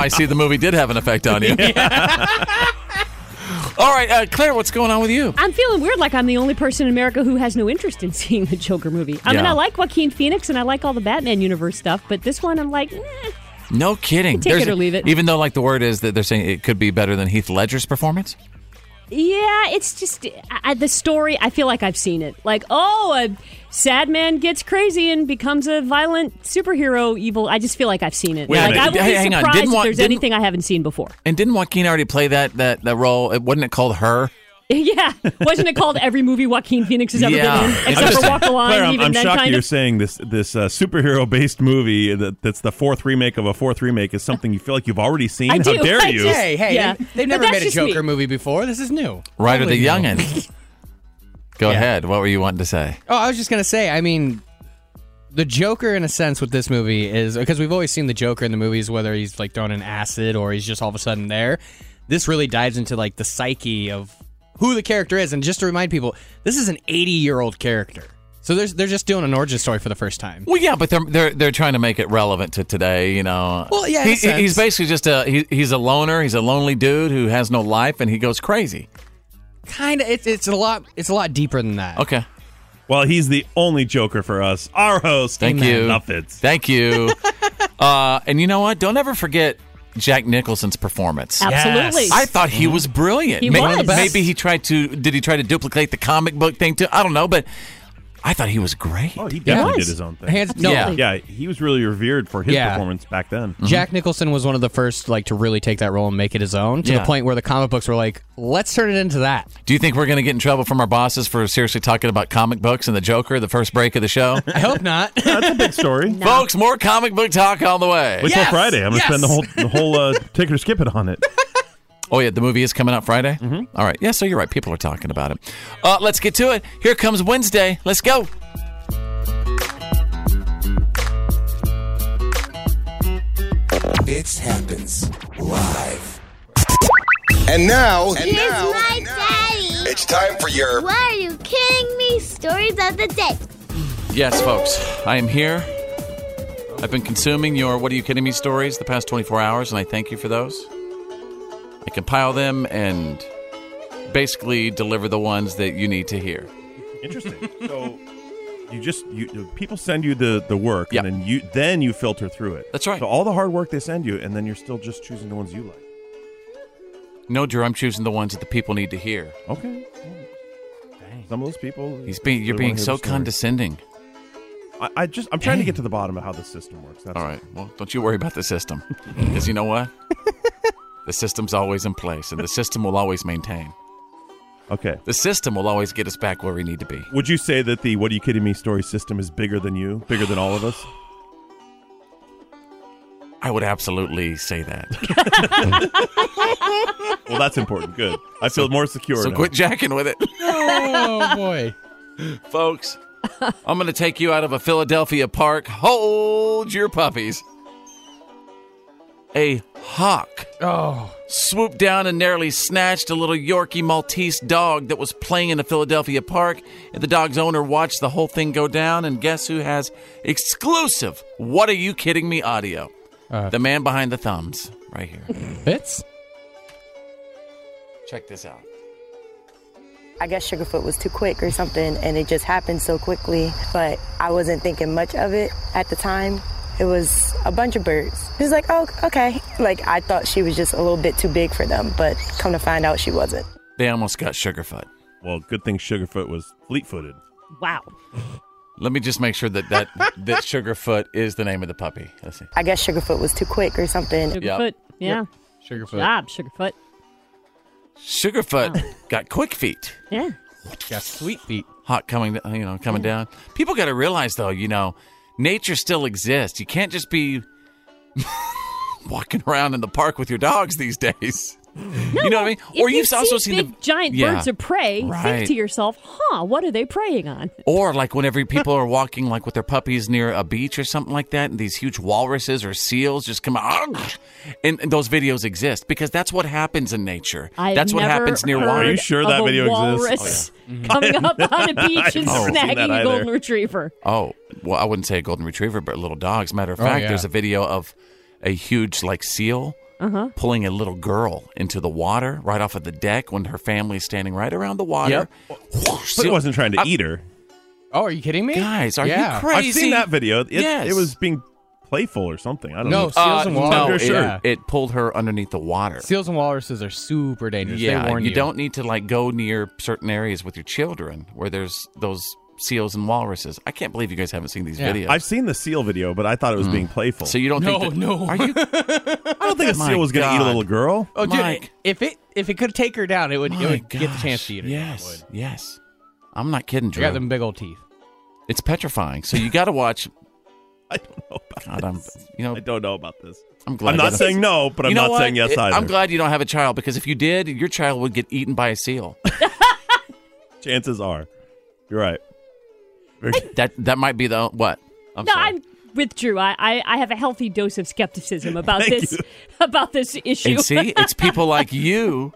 I see the movie did have an effect on you. Yeah. All right, Claire, what's going on with you? I'm feeling weird, like I'm the only person in America who has no interest in seeing the Joker movie. I mean, I like Joaquin Phoenix, and I like all the Batman universe stuff, but this one I'm like, eh. No kidding. Take it or leave it. Even though, like, the word is that they're saying it could be better than Heath Ledger's performance? Yeah, it's just the story. I feel like I've seen it. Like, a sad man gets crazy and becomes a violent superhero evil. I just feel like I've seen it. Like, I would be surprised if there's anything I haven't seen before. And didn't Joaquin already play that role? Wasn't it called Her? Yeah. Wasn't it called every movie Joaquin Phoenix has ever been in? Except for Walk the Line. Claire, I'm shocked you're saying this superhero-based movie that's the fourth remake of a fourth remake is something you feel like you've already seen. How dare you? Hey, yeah. They've never made a Joker movie before. This is new. Right, or the youngin'. Go ahead. What were you wanting to say? Oh, I was just going to say, I mean, the Joker, in a sense, with this movie is, because we've always seen the Joker in the movies, whether he's, like, thrown in acid or he's just all of a sudden there. This really dives into, like, the psyche of who the character is, and just to remind people, this is an 80-year-old character. So they're just doing an origin story for the first time. Well, yeah, but they're trying to make it relevant to today, you know. Well, yeah, he's basically just he's a loner, he's a lonely dude who has no life, and he goes crazy. Kind of, it's a lot deeper than that. Okay. Well, he's the only Joker for us. Our host, Thank you. And you know what? Don't ever forget Jack Nicholson's performance. Absolutely. Yes. I thought he was brilliant. Maybe he tried to... Did he try to duplicate the comic book thing too? I don't know, but I thought he was great. Oh, he definitely did his own thing. Yeah, he was really revered for his performance back then. Mm-hmm. Jack Nicholson was one of the first to really take that role and make it his own, to the point where the comic books were like, let's turn it into that. Do you think we're going to get in trouble from our bosses for seriously talking about comic books and the Joker the first break of the show? I hope not. That's a big story. No. Folks, more comic book talk all the way. Wait till Friday. I'm going to spend the whole take it or skip it on it. Oh, yeah, the movie is coming out Friday? Mm-hmm. All right. Yeah, so you're right. People are talking about it. Let's get to it. Here comes Wednesday. Let's go. It happens live. And now. Here's my daddy. It's time for your... Why are you kidding me? Stories of the day. Yes, folks. I am here. I've been consuming your What Are You Kidding Me stories the past 24 hours, and I thank you for those. I compile them and basically deliver the ones that you need to hear. Interesting. So people send you the work, and then you filter through it. That's right. So all the hard work they send you, and then you're still just choosing the ones you like. No, Drew, I'm choosing the ones that the people need to hear. Okay. Dang. Some of those people. You're being so condescending. I'm trying to get to the bottom of how the system works. That's all right. Well, don't you worry about the system, because you know what. The system's always in place, and the system will always maintain. Okay. The system will always get us back where we need to be. Would you say that the What Are You Kidding Me story system is bigger than you, bigger than all of us? I would absolutely say that. Well, that's important. Good. I feel more secure now. Quit jacking with it. Oh, boy. Folks, I'm going to take you out of a Philadelphia park. Hold your puppies. A hawk Oh. Swooped down and narrowly snatched a little Yorkie Maltese dog that was playing in a Philadelphia park. And the dog's owner watched the whole thing go down. And guess who has exclusive What Are You Kidding Me audio? The man behind the thumbs right here. Fitz? Check this out. I guess Sugarfoot was too quick or something, and it just happened so quickly. But I wasn't thinking much of it at the time. It was a bunch of birds. It was like, oh, okay. Like, I thought she was just a little bit too big for them, but come to find out she wasn't. They almost got Sugarfoot. Well, good thing Sugarfoot was fleet-footed. Wow. Let me just make sure that Sugarfoot is the name of the puppy. Let's see. I guess Sugarfoot was too quick or something. Sugarfoot, yeah. Sugarfoot. Good job, Sugarfoot. Sugarfoot got quick feet. Yeah. Got sweet feet. Hot coming down. People got to realize, though, nature still exists. You can't just be walking around in the park with your dogs these days. No, you know what I mean? Or you've also seen big, giant birds of prey. Right. Think to yourself, what are they preying on? Or like whenever people are walking like with their puppies near a beach or something like that, and these huge walruses or seals just come out, and those videos exist because that's what happens in nature. That's what happens near water. Are you sure that video exists? Oh, yeah. Coming up on a beach and snagging a golden retriever. Oh, well, I wouldn't say a golden retriever, but little dogs. Matter of fact, there's a video of a huge like seal. Uh-huh. Pulling a little girl into the water right off of the deck when her family's standing right around the water. Yep. But it wasn't trying to eat her. Oh, are you kidding me? Guys, are you crazy? I've seen that video. It was being playful or something. I don't know. Seals and walruses. No, it pulled her underneath the water. Seals and walruses are super dangerous. Yeah, they warn you. You don't need to go near certain areas with your children where there's those seals and walruses. I can't believe you guys haven't seen these videos. I've seen the seal video, but I thought it was being playful. So you don't think that... No, are you? I don't think a seal was going to eat a little girl. Oh, Mike. Dude, if it could take her down, it would get the chance to eat her. Yes, yes. I'm not kidding, Drew. You got them big old teeth. It's petrifying. So you got to watch... I don't know about this. I don't know about this. I'm glad. I'm not saying no, but I'm not saying yes either. I'm glad you don't have a child, because if you did, your child would get eaten by a seal. Chances are. You're right. That might be the what? Sorry. I'm with Drew. I have a healthy dose of skepticism about this issue. And see, it's people like you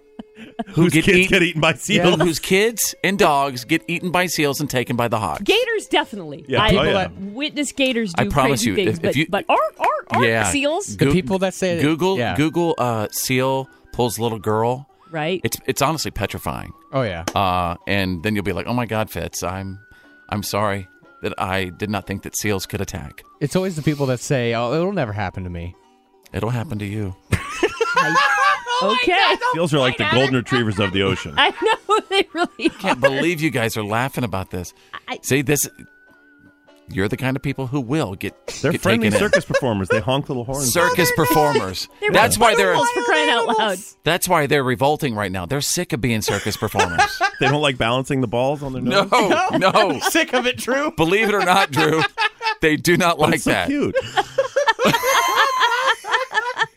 whose kids get eaten by seals. Yeah. Whose kids and dogs get eaten by seals and taken by the hawks. Gators definitely. Yeah. I've witnessed gators do crazy things, but aren't seals? The people that say Google seal pulls little girl. Right. It's honestly petrifying. Oh yeah. And then you'll be like, oh my God, Fitz, I'm sorry that I did not think that seals could attack. It's always the people that say, oh, it'll never happen to me. It'll happen to you. Okay. Seals are like the golden retrievers of the ocean. I know, they really are. I can't believe you guys are laughing about this. See, you're the kind of people who will get They're friendly circus performers. They honk little horns. Circus performers. That's why they're for crying out loud. That's why they're revolting right now. They're sick of being circus performers. They don't like balancing the balls on their nose? No. Sick of it, Drew. Believe it or not, Drew, they do not like that. It's so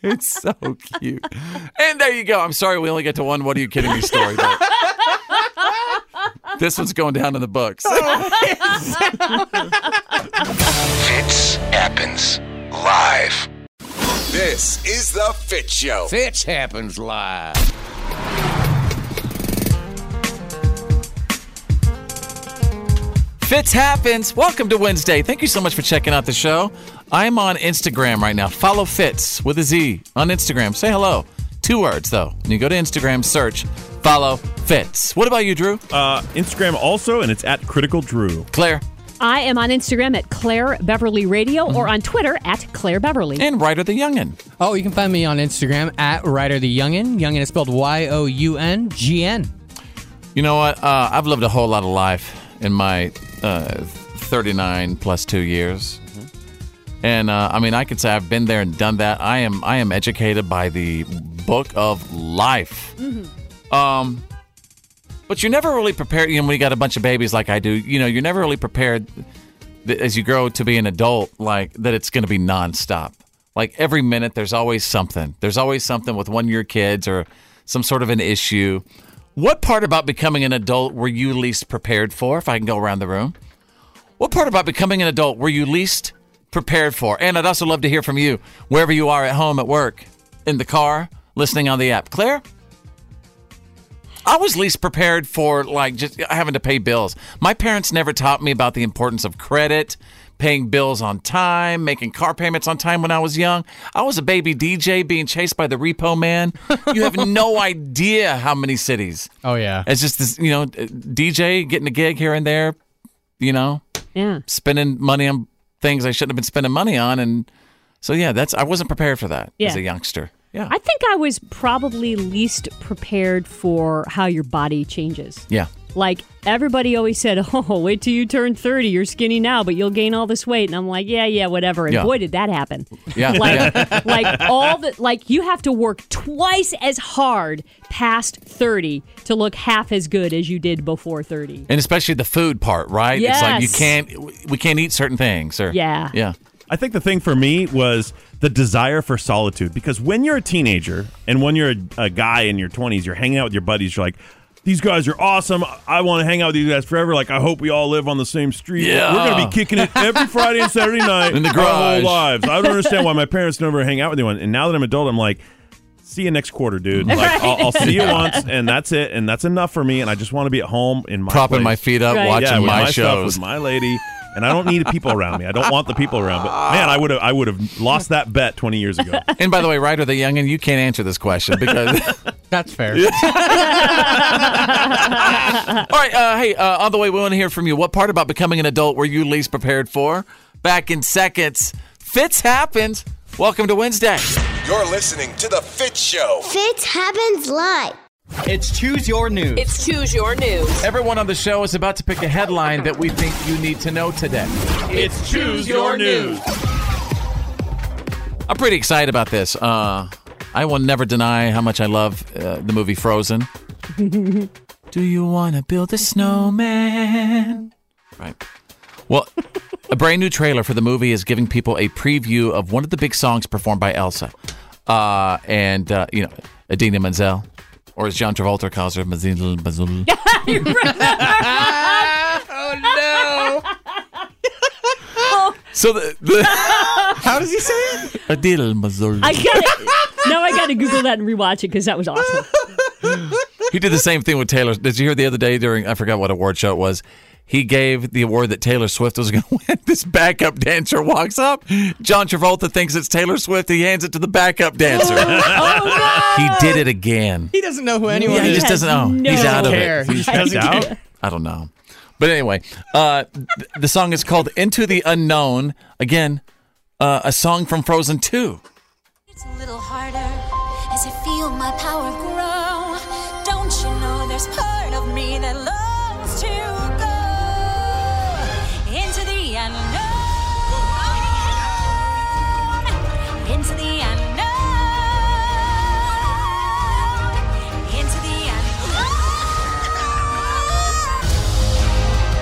cute. It's so cute. And there you go. I'm sorry we only get to one What Are You Kidding Me story, but this one's going down in the books. Fitz Happens Live. This is the Fitz Show. Fitz Happens Live. Fitz Happens. Welcome to Wednesday. Thank you so much for checking out the show. I'm on Instagram right now. Follow Fitz with a Z on Instagram. Say hello. 2 words, though. When you go to Instagram, search Follow Fitz. What about you, Drew? Instagram also, and it's at Critical Drew. Claire? I am on Instagram at Claire Beverly Radio, or on Twitter at Claire Beverly. And Ryder the Youngin. Oh, you can find me on Instagram at Ryder the Youngin. Youngin is spelled Youngin. You know what? I've lived a whole lot of life in my 39 plus 2 years. And, I could say I've been there and done that. I am educated by the book of life. Mm-hmm. But you're never really prepared. When you got a bunch of babies like I do, you're never really prepared as you grow to be an adult, like that it's going to be nonstop. Like every minute, there's always something. There's always something with one of your kids or some sort of an issue. What part about becoming an adult were you least prepared for? If I can go around the room. What part about becoming an adult were you least prepared for? And I'd also love to hear from you, wherever you are, at home, at work, in the car, listening on the app. Claire? I was least prepared for, like, just having to pay bills. My parents never taught me about the importance of credit, paying bills on time, making car payments on time when I was young. I was a baby DJ being chased by the repo man. You have no idea how many cities. Oh, yeah. It's just this, you know, DJ getting a gig here and there, you know, spending money on things I shouldn't have been spending money on. And so, yeah, that's I wasn't prepared for that as a youngster. Yeah. I think I was probably least prepared for how your body changes. Yeah. Like, everybody always said, oh, wait till you turn 30. You're skinny now, but you'll gain all this weight. And I'm like, yeah, whatever. And boy, did that happen. Yeah. Like, you have to work twice as hard past 30 to look half as good as you did before 30. And especially the food part, right? Yes. It's like we can't eat certain things. Or, yeah. I think the thing for me was the desire for solitude. Because when you're a teenager and when you're a guy in your 20s, you're hanging out with your buddies. You're like, these guys are awesome. I want to hang out with these guys forever. Like, I hope we all live on the same street. Yeah. We're going to be kicking it every Friday and Saturday night in the garage. Our whole lives. I don't understand why my parents never hang out with anyone. And now that I'm an adult, I'm like, see you next quarter, dude. Like, right. I'll see you once, and that's it. And that's enough for me. And I just want to be at home in my propping place. My feet up, right. Watching my shows with my lady. And I don't need people around me. I don't want the people around. But, man, I would have lost that bet 20 years ago. And, by the way, Ryder the Youngin, you can't answer this question because... That's fair. All right. Hey, on the way, we want to hear from you. What part about becoming an adult were you least prepared for? Back in seconds, Fitz happens. Welcome to Wednesday. You're listening to The Fitz Show. Fitz happens live. It's Choose Your News. It's Choose Your News. Everyone on the show is about to pick a headline that we think you need to know today. It's Choose Your News. I'm pretty excited about this. I will never deny how much I love the movie Frozen. Do you want to build a snowman? Right. Well, a brand new trailer for the movie is giving people a preview of one of the big songs performed by Elsa. And Idina Menzel. Or as John Travolta calls her, Mazil Bazul. Oh, no. So how does he say it? Adil Mazul. I got it. Now I got to Google that and rewatch it because that was awesome. He did the same thing with Taylor. Did you hear the other day during, I forgot what award show it was, he gave the award that Taylor Swift was going to win. This backup dancer walks up. John Travolta thinks it's Taylor Swift. He hands it to the backup dancer. Oh, no. He did it again. He doesn't know who anyone is. Yeah, he just doesn't know. No. He's out of it. He doesn't care. I don't know. But anyway, the song is called Into the Unknown. Again, a song from Frozen 2. It's a little harder as I feel my power grow. Don't you know there's part of me that longs to Into the unknown.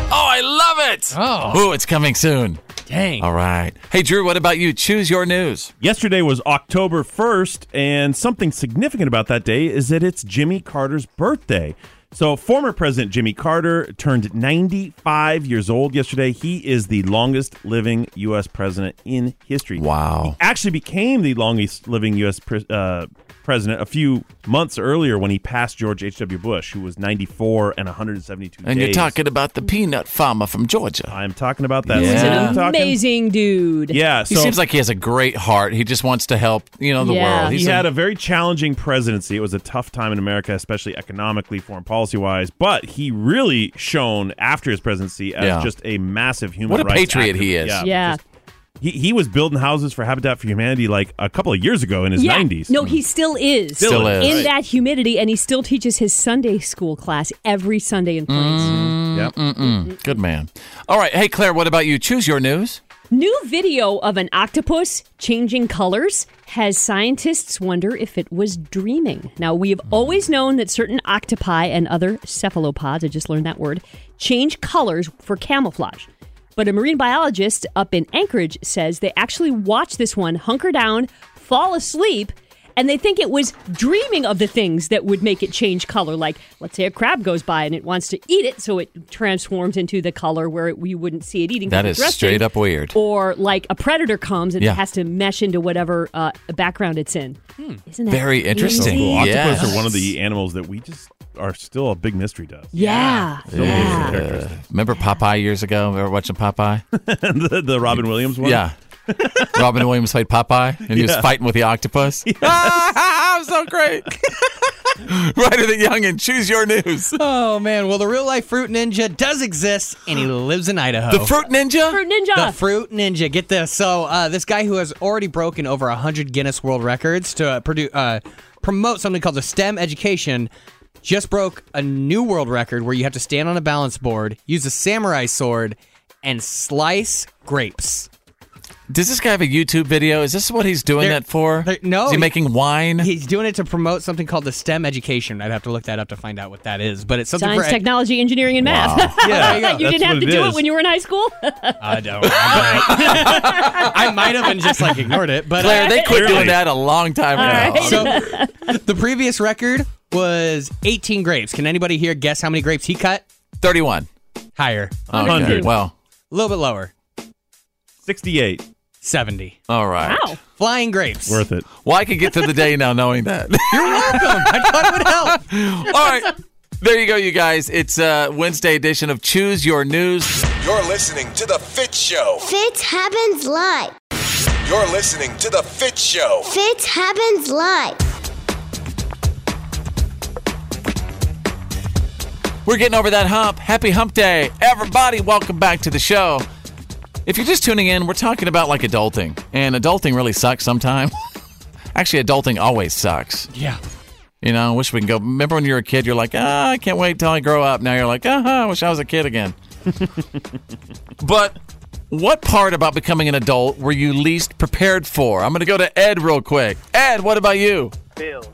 Oh, I love it! Oh, ooh, it's coming soon. Dang. All right. Hey, Drew, what about you? Choose your news. Yesterday was October 1st, and something significant about that day is that it's Jimmy Carter's birthday. So former President Jimmy Carter turned 95 years old yesterday. He is the longest living U.S. president in history. Wow. He actually became the longest living U.S. president a few months earlier when he passed George H.W. Bush, who was 94 and 172 days. And you're talking about the peanut farmer from Georgia. I'm talking about that. He's an amazing dude. Yeah. So, he seems like he has a great heart. He just wants to help, the world. He had a very challenging presidency. It was a tough time in America, especially economically, foreign policy-wise, but he really shone after his presidency as just a massive human rights patriot activist. He is. Yeah. He was building houses for Habitat for Humanity like a couple of years ago in his 90s. No, he still is. Still is. That humidity, and he still teaches his Sunday school class every Sunday in Plains. Good man. All right. Hey, Claire, what about you? Choose your news. New video of an octopus changing colors has scientists wonder if it was dreaming. Now, we have always known that certain octopi and other cephalopods, I just learned that word, change colors for camouflage. But a marine biologist up in Anchorage says they actually watched this one hunker down, fall asleep, And they think it was dreaming of the things that would make it change color. Like, let's say a crab goes by and it wants to eat it, so it transforms into the color where we wouldn't see it eating. That is straight up weird. Or like a predator comes and it has to mesh into whatever background it's in. Isn't that very interesting? Cool. Octopus are one of the animals that we just are still a big mystery to us. Remember Popeye years ago? Remember watching Popeye? the Robin Williams one? Yeah. Robin Williams played Popeye, and he was fighting with the octopus. Yes. I'm so great. Ryder the Young and Choose Your News. Oh, man. Well, the real-life Fruit Ninja does exist, and he lives in Idaho. The Fruit Ninja? Fruit Ninja. The Fruit Ninja. Get this. So this guy who has already broken over 100 Guinness World Records to promote something called the STEM education just broke a new world record where you have to stand on a balance board, use a samurai sword, and slice grapes. Does this guy have a YouTube video? Is this what he's doing that for? No. Is he making wine? He's doing it to promote something called the STEM education. I'd have to look that up to find out what that is. But it's something Science, technology, engineering, and math. Wow. Yeah, you didn't have to do it when you were in high school? I don't. I might have and just like ignored it. But Claire, they quit doing that a long time ago. Right. So, the previous record was 18 grapes. Can anybody here guess how many grapes he cut? 31. Higher. 100. Wow. A little bit lower. 68. 70. All right. Wow. Flying grapes. Worth it. Well, I could get to the day now knowing that. You're welcome. I thought it would help. All right. There you go, you guys. It's a Wednesday edition of Choose Your News. You're listening to The Fitz Show. Fitz happens live. You're listening to The Fitz Show. Fitz happens live. We're getting over that hump. Happy hump day. Everybody, welcome back to the show. If you're just tuning in, we're talking about like adulting. And adulting really sucks sometimes. Actually, adulting always sucks. Yeah. You know, I wish we can go. Remember when you were a kid, you're like, I can't wait till I grow up. Now you're like, I wish I was a kid again. But what part about becoming an adult were you least prepared for? I'm going to go to Ed real quick. Ed, what about you? Bills.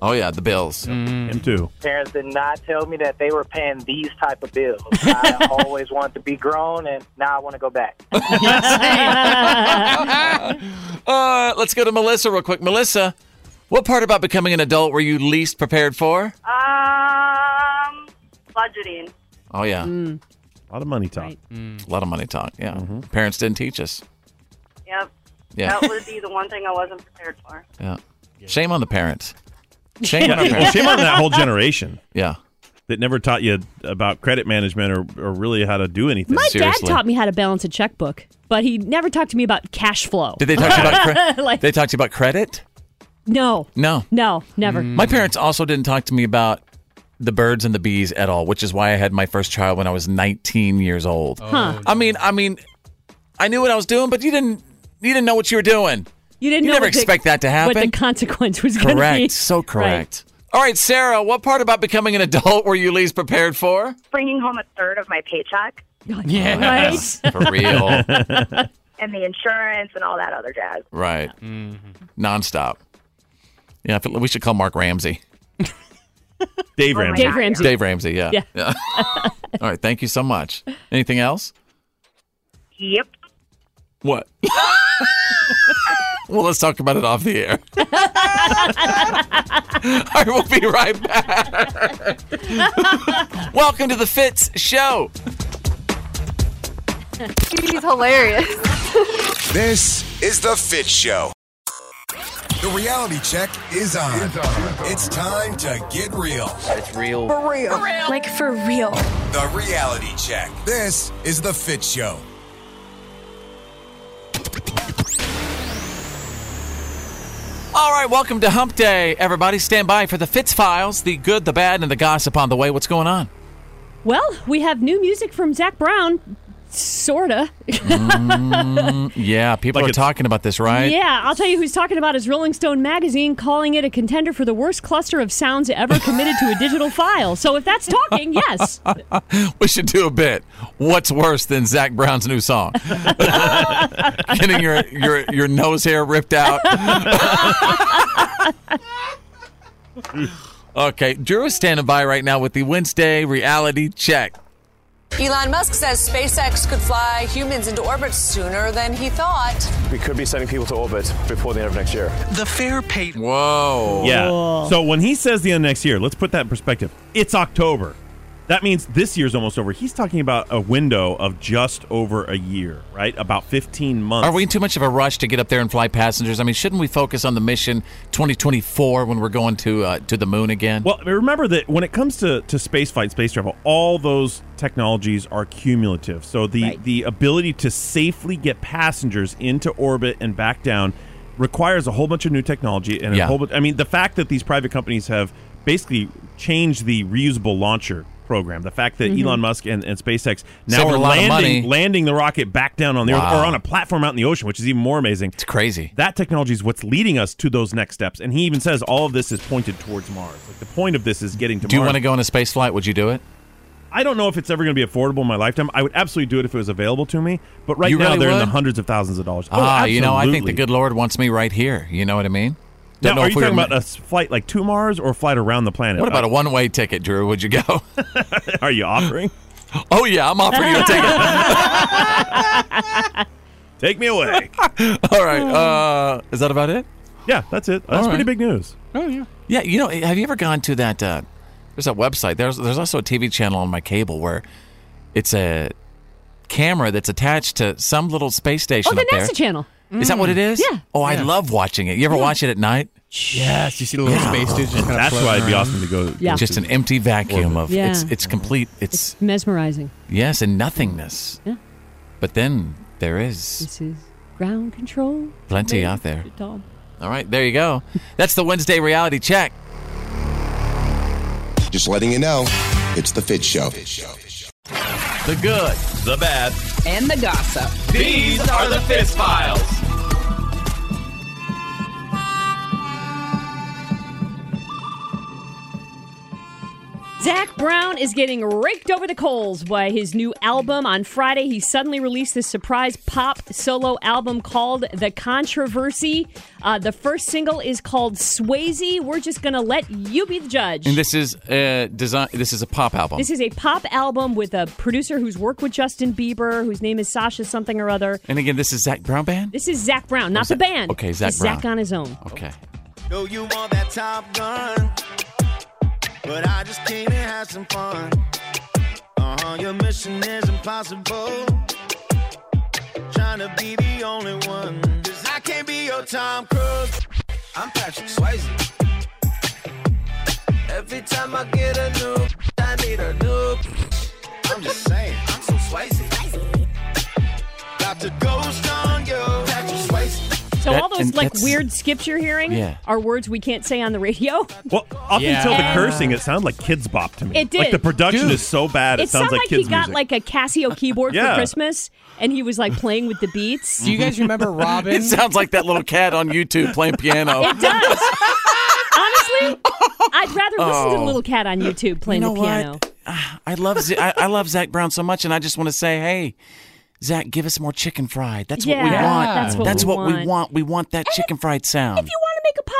Oh, yeah, the bills. Him too. Parents did not tell me that they were paying these type of bills. I always wanted to be grown, and now I want to go back. Let's go to Melissa real quick. Melissa, what part about becoming an adult were you least prepared for? Budgeting. Oh, yeah. A lot of money talk. Right. A lot of money talk, yeah. Mm-hmm. Parents didn't teach us. Yep. Yeah. That would be the one thing I wasn't prepared for. Yeah. Shame on the parents. Shame on that whole generation. Yeah. That never taught you about credit management or really how to do anything. My dad taught me how to balance a checkbook, but he never talked to me about cash flow. Did they talk to you about credit? They talked to you about credit? No, never. My parents also didn't talk to me about the birds and the bees at all, which is why I had my first child when I was 19 years old. Huh. I mean, I knew what I was doing, but you didn't know what you were doing. You never expect that to happen. What the consequence was going to be. Correct. So correct. Right. All right, Sarah, what part about becoming an adult were you least prepared for? Bringing home a third of my paycheck. Yes. Right? For real. And the insurance and all that other jazz. Right. Yeah. Mm-hmm. Nonstop. Yeah, we should call Mark Ramsey. Dave Ramsey. Dave Ramsey, yeah. All right, thank you so much. Anything else? Yep. What? Well, let's talk about it off the air. All right, we'll be right back. Welcome to the Fitz Show. He's hilarious. This is the Fitz Show. The reality check is on. It's time to get real. It's real. For real. For real. Like for real. The reality check. This is the Fitz Show. All right, welcome to Hump Day, everybody. Stand by for the Fitz Files, the good, the bad, and the gossip on the way. What's going on? Well, we have new music from Zac Brown, sorta. Yeah, people are talking about this, right? Yeah, I'll tell you who's talking about is Rolling Stone magazine, calling it a contender for the worst cluster of sounds ever committed to a digital file. So if that's talking, yes. We should do a bit. What's worse than Zac Brown's new song? Getting your nose hair ripped out. Okay, Drew is standing by right now with the Wednesday reality check. Elon Musk says SpaceX could fly humans into orbit sooner than he thought. We could be sending people to orbit before the end of next year. The fair pay. Whoa. Yeah. Whoa. So when he says the end of next year, let's put that in perspective. It's October. That means this year's almost over. He's talking about a window of just over a year, right? About 15 months. Are we in too much of a rush to get up there and fly passengers? I mean, shouldn't we focus on the mission 2024 when we're going to the moon again? Well, remember that when it comes to space flight, space travel, all those technologies are cumulative. So the ability to safely get passengers into orbit and back down requires a whole bunch of new technology. And a whole bunch, I mean, the fact that these private companies have basically changed the reusable launcher program. The fact that Elon Musk and SpaceX now are landing the rocket back down on the Earth or on a platform out in the ocean, which is even more amazing. It's crazy. That technology is what's leading us to those next steps. And he even says all of this is pointed towards Mars. Like the point of this is getting to Mars. Do you want to go on a space flight? Would you do it? I don't know if it's ever going to be affordable in my lifetime. I would absolutely do it if it was available to me. But right now, they're in the hundreds of thousands of dollars. You know, I think the good Lord wants me right here. You know what I mean? Now, are you talking about a flight like to Mars or a flight around the planet? What about a one-way ticket, Drew? Would you go? Are you offering? Oh, yeah, I'm offering you a ticket. Take me away. All right. Is that about it? Yeah, that's it. That's pretty big news. Oh, yeah. Yeah, you know, have you ever gone to that? There's that website. There's also a TV channel on my cable where it's a camera that's attached to some little space station up there. Oh, the NASA channel. Is that what it is? Yeah. Oh, I love watching it. You ever watch it at night? Yes. You see the little space station. That's why it'd be awesome to go. Yeah. Just an empty vacuum of it's complete. It's mesmerizing. Yes, and nothingness. Yeah. But then there is. This is ground control. Plenty out there. All right, there you go. That's the Wednesday reality check. Just letting you know, it's the Fitz Show. The good, the bad, and the gossip. These are the Fitz Files. Zac Brown is getting raked over the coals by his new album. On Friday, he suddenly released this surprise pop solo album called The Controversy. The first single is called Swayze. We're just going to let you be the judge. And this is a pop album. This is a pop album with a producer who's worked with Justin Bieber, whose name is Sasha something or other. And again, this is Zac Brown band? This is Zac Brown, not the band. Okay, Zac Brown. Zac on his own. Okay. Do you want that Top Gun? But I just came and had some fun. Your mission is impossible. Trying to be the only one. 'Cause I can't be your Tom Cruise. I'm Patrick Swayze. Every time I get a new, I need a new. I'm just saying, I'm so Swayze. Got to ghost on you, Patrick Swayze. So all those weird skips you're hearing are words we can't say on the radio. Well, up until the cursing, it sounded like Kids Bop to me. It did. Like the production is so bad, it sounds like kids music. It sounds like he got like a Casio keyboard for Christmas, and he was like playing with the beats. Do you guys remember Robin? It sounds like that little cat on YouTube playing piano. It does. Honestly, I'd rather listen to the little cat on YouTube playing the piano. What? I love Zac Brown so much, and I just want to say, hey, Zac, give us more chicken fried. That's what we want. That's what we want. We want that chicken fried sound. If you want to make a pop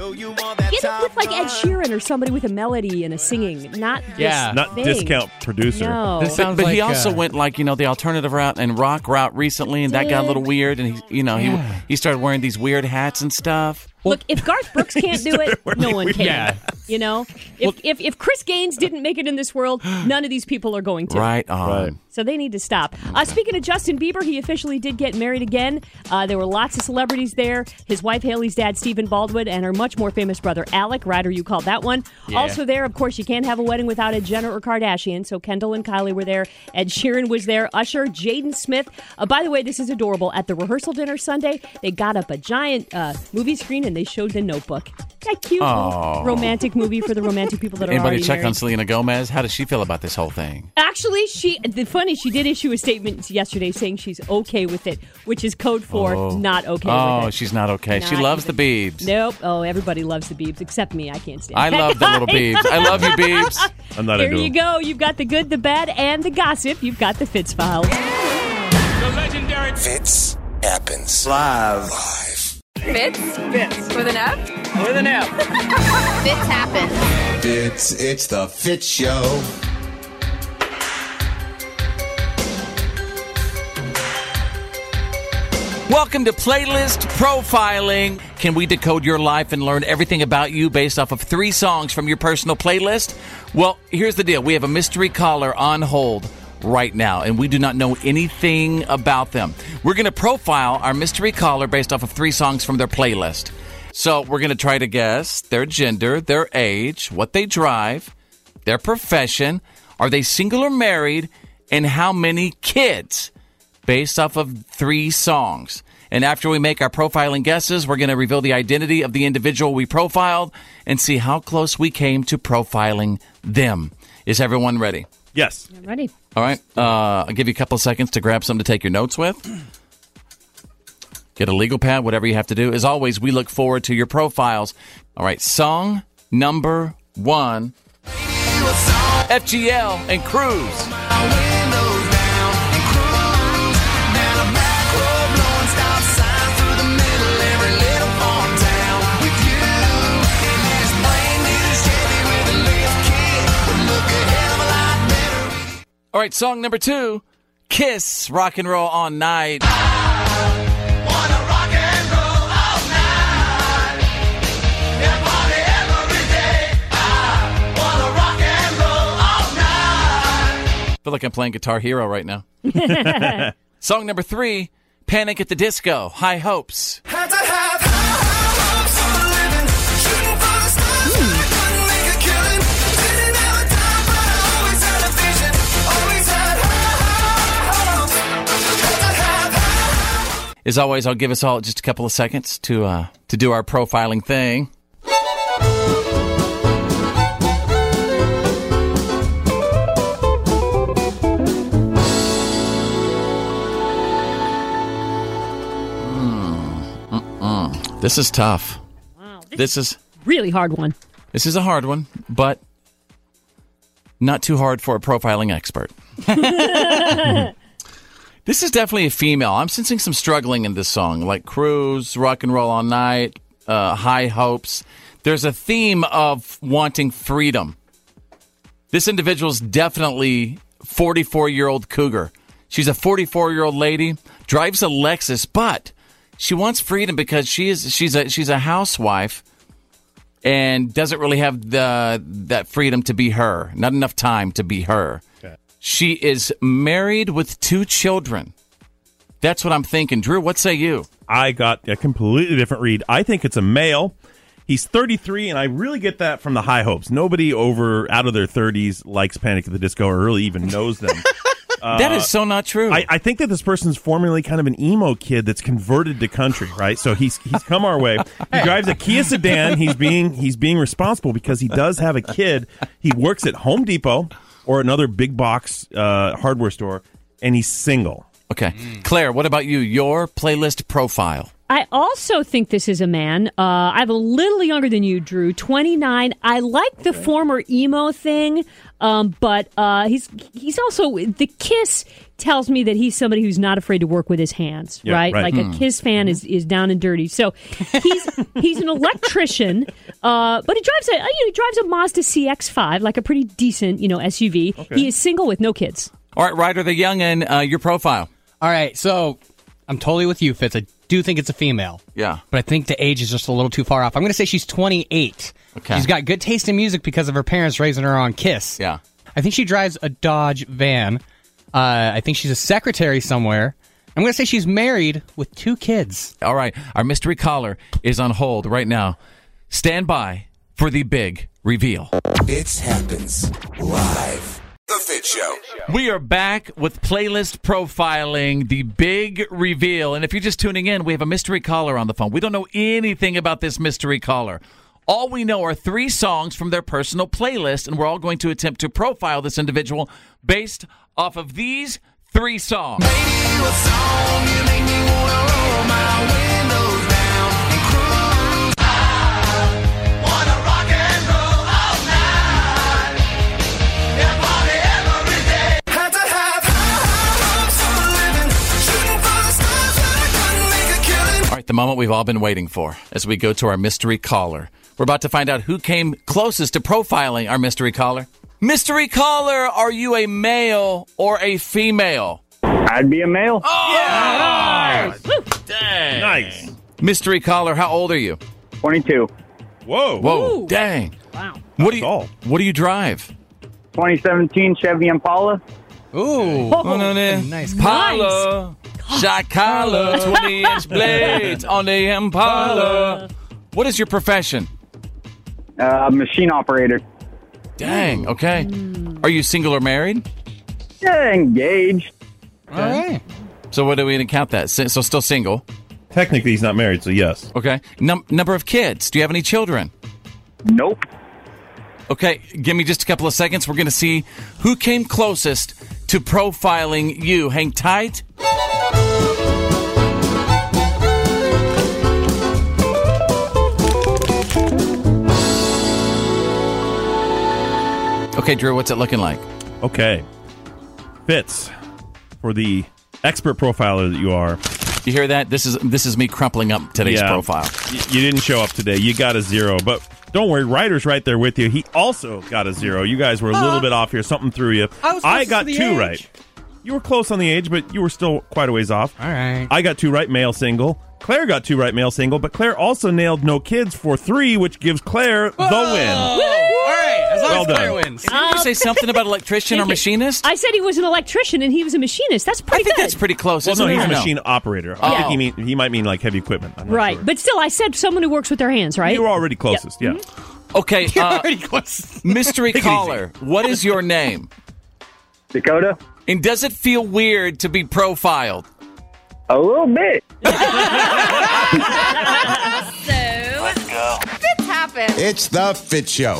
album, go get it with like Ed Sheeran or somebody with a melody and a singing. Not this thing. Not discount producer. No. This sounds but he also went like, you know, the alternative route and rock route recently, and that got a little weird. And he started wearing these weird hats and stuff. Look, if Garth Brooks can't do it, no one can. Yeah. You know? If Chris Gaines didn't make it in this world, none of these people are going to. Right on. Right. So they need to stop. Speaking of Justin Bieber, he officially did get married again. There were lots of celebrities there. His wife, Haley's dad, Stephen Baldwin, and her much more famous brother, Alec. Ryder, you called that one. Yeah. Also there, of course, you can't have a wedding without a Jenner or Kardashian. So Kendall and Kylie were there. Ed Sheeran was there. Usher, Jaden Smith. By the way, this is adorable. At the rehearsal dinner Sunday, they got up a giant movie screen and they showed The Notebook. That cute little romantic movie for the romantic people that are already married. Anybody check on Selena Gomez? How does she feel about this whole thing? Actually, she did issue a statement yesterday saying she's okay with it, which is code for not okay with it. Oh, she's not okay. She loves the Biebs. Nope. Oh, everybody loves the Biebs except me. I can't stand it. I love the little Biebs. I love you, Biebs. I'm not into them. There you go. You've got the good, the bad, and the gossip. You've got the Fitz Files. The legendary Fitz happens live. Fitz. With an F? With an F. Fitz happens. It's the Fitz Show. Welcome to Playlist Profiling. Can we decode your life and learn everything about you based off of 3 songs from your personal playlist? Well, here's the deal. We have a mystery caller on hold right now, and we do not know anything about them. We're going to profile our mystery caller based off of 3 songs from their playlist. So we're going to try to guess their gender, their age, what they drive, their profession, are they single or married, and how many kids, based off of 3 songs. And after we make our profiling guesses, we're going to reveal the identity of the individual we profiled and see how close we came to profiling them. Is everyone ready? Yes. I'm ready. All right. I'll give you a couple of seconds to grab something to take your notes with. Get a legal pad, whatever you have to do. As always, we look forward to your profiles. All right. Song number 1. FGL and Cruise. All right, song number 2, Kiss, Rock and Roll All Night. I wanna rock and roll all night. Yeah, party every day. I wanna rock and roll all night. I feel like I'm playing Guitar Hero right now. Song number 3, Panic at the Disco, High Hopes. Had to have high hopes for a living. Shooting for the stars. As always, I'll give us all just a couple of seconds to do our profiling thing. This is tough. Wow, this is really hard one. This is a hard one, but not too hard for a profiling expert. This is definitely a female. I'm sensing some struggling in this song, like Cruise, Rock and Roll All Night, High Hopes. There's a theme of wanting freedom. This individual's definitely 44-year-old cougar. She's a 44-year-old lady, drives a Lexus, but she wants freedom because she's a housewife and doesn't really have that freedom to be her. Not enough time to be her. She is married with 2 children. That's what I'm thinking. Drew, what say you? I got a completely different read. I think it's a male. He's 33, and I really get that from the High Hopes. Nobody out of their 30s likes Panic at the Disco or really even knows them. That is so not true. I think that this person's formerly kind of an emo kid that's converted to country, right? So he's come our way. He drives a Kia sedan. He's being responsible because he does have a kid. He works at Home Depot or another big box hardware store, and he's single. Okay. Claire, what about you? Your playlist profile. I also think this is a man. I'm a little younger than you, Drew, 29. I like the former emo thing, but he's also... The Kiss tells me that he's somebody who's not afraid to work with his hands, right? Like a Kiss fan is down and dirty. So he's an electrician, but he drives a Mazda CX-5, like a pretty decent SUV. Okay. He is single with no kids. All right, Ryder the Youngin, your profile. All right, so I'm totally with you, Fitz. I do think it's a female. Yeah. But I think the age is just a little too far off. I'm going to say she's 28. Okay. She's got good taste in music because of her parents raising her on Kiss. Yeah. I think she drives a Dodge van. I think she's a secretary somewhere. I'm going to say she's married with 2 kids. All right. Our mystery caller is on hold right now. Stand by for the big reveal. It happens live. The Fitz Show. We are back with Playlist Profiling, the big reveal. And if you're just tuning in, we have a mystery caller on the phone. We don't know anything about this mystery caller. All we know are 3 songs from their personal playlist, and we're all going to attempt to profile this individual based off of these 3 songs. Baby, you a song, you make me wanna roll my windows down and cruise. I wanna rock and roll all night. Yeah, party every day. Had to have high hopes for a living. Shooting for the stars, but I couldn't make a killing. All right, the moment we've all been waiting for as we go to our mystery caller. We're about to find out who came closest to profiling our mystery caller. Mystery caller, are you a male or a female? I'd be a male. Oh, yeah. Oh, dang. Nice. Mystery caller, how old are you? 22. Whoa. Whoa. Ooh. Dang. Wow. What do you drive? 2017 Chevy Impala. Ooh. Oh, nice. Impala. Shot collar. 20-inch blades on the Impala. What is your profession? Machine operator. Dang. Okay. Are you single or married? Yeah, engaged. Okay. All right. So what do we count that? So still single. Technically, he's not married, so yes. Okay. Number of kids. Do you have any children? Nope. Okay. Give me just a couple of seconds. We're going to see who came closest to profiling you. Hang tight. Okay, Drew, what's it looking like? Okay. Fitz, for the expert profiler that you are. You hear that? This is me crumpling up today's profile. You didn't show up today. You got a 0. But don't worry, Ryder's right there with you. He also got a 0. You guys were a little bit off here. Something threw you. I got 2 age. Right. You were close on the age, but you were still quite a ways off. All right. I got 2 right, male single. Claire got 2 right, male single. But Claire also nailed no kids for 3, which gives Claire the win. Woo! Well done. Wins. Did you say something about electrician or machinist? I said he was an electrician and he was a machinist. That's pretty good. I think that's pretty close. Well, no, he's a machine operator. I think he might mean like heavy equipment. I'm not sure. But still, I said someone who works with their hands, right? You were already closest, yeah. Mm-hmm. Okay, mystery caller, what is your name? Dakota. And does it feel weird to be profiled? A little bit. Let's go. Fitz happened. It's the Fitz Show.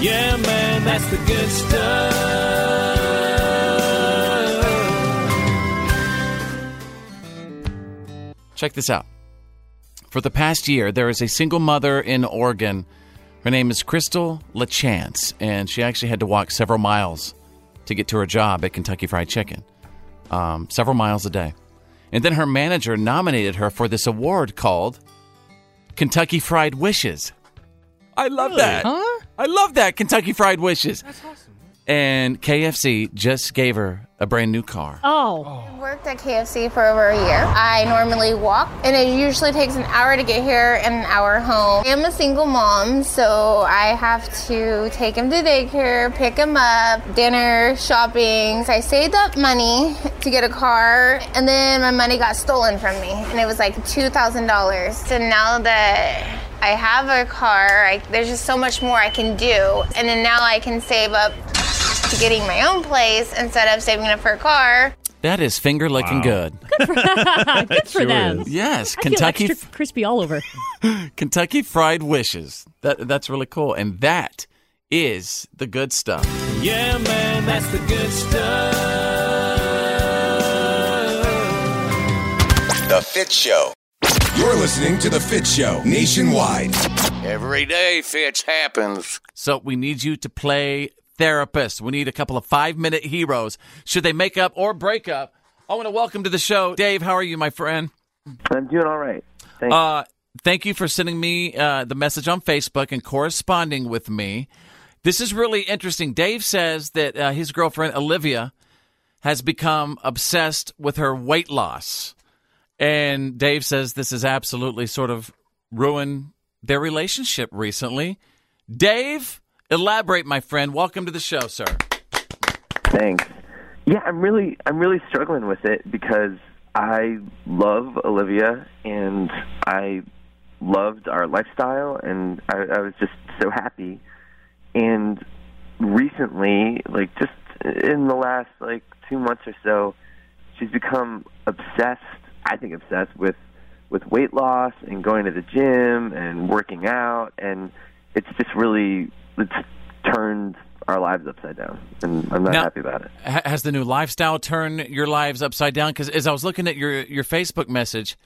Yeah, man, that's the good stuff. Check this out. For the past year, there is a single mother in Oregon. Her name is Crystal LaChance, and she actually had to walk several miles to get to her job at Kentucky Fried Chicken. Several miles a day. And then her manager nominated her for this award called Kentucky Fried Wishes. I love that. Huh? I love that, Kentucky Fried Wishes. That's awesome. And KFC just gave her a brand new car. Oh. I worked at KFC for over a year. I normally walk, and it usually takes an hour to get here and an hour home. I'm a single mom, so I have to take him to daycare, pick him up, dinner, shopping. So I saved up money to get a car, and then my money got stolen from me, and it was like $2,000. So now that I have a car, there's just so much more I can do. And then now I can save up to getting my own place instead of saving up for a car. That is finger-licking good. Good for them. Yes. I feel extra crispy all over. Kentucky Fried Wishes. That's really cool. And that is the good stuff. Yeah, man, that's the good stuff. The Fitz Show. You're listening to The Fitz Show, nationwide. Every day, Fitz happens. So we need you to play therapist. We need a couple of 5-minute heroes. Should they make up or break up? I want to welcome to the show, Dave. How are you, my friend? I'm doing all right. Thank you for sending me the message on Facebook and corresponding with me. This is really interesting. Dave says that his girlfriend, Olivia, has become obsessed with her weight loss. And Dave says this has absolutely sort of ruined their relationship recently. Dave, elaborate, my friend. Welcome to the show, sir. Thanks. Yeah, I'm really struggling with it because I love Olivia and I loved our lifestyle and I was just so happy. And recently, like just in the last 2 months or so, she's become obsessed. I think obsessed with weight loss and going to the gym and working out, and it's just really turned our lives upside down, and I'm not happy about it. Has the new lifestyle turned your lives upside down? Because as I was looking at your Facebook message,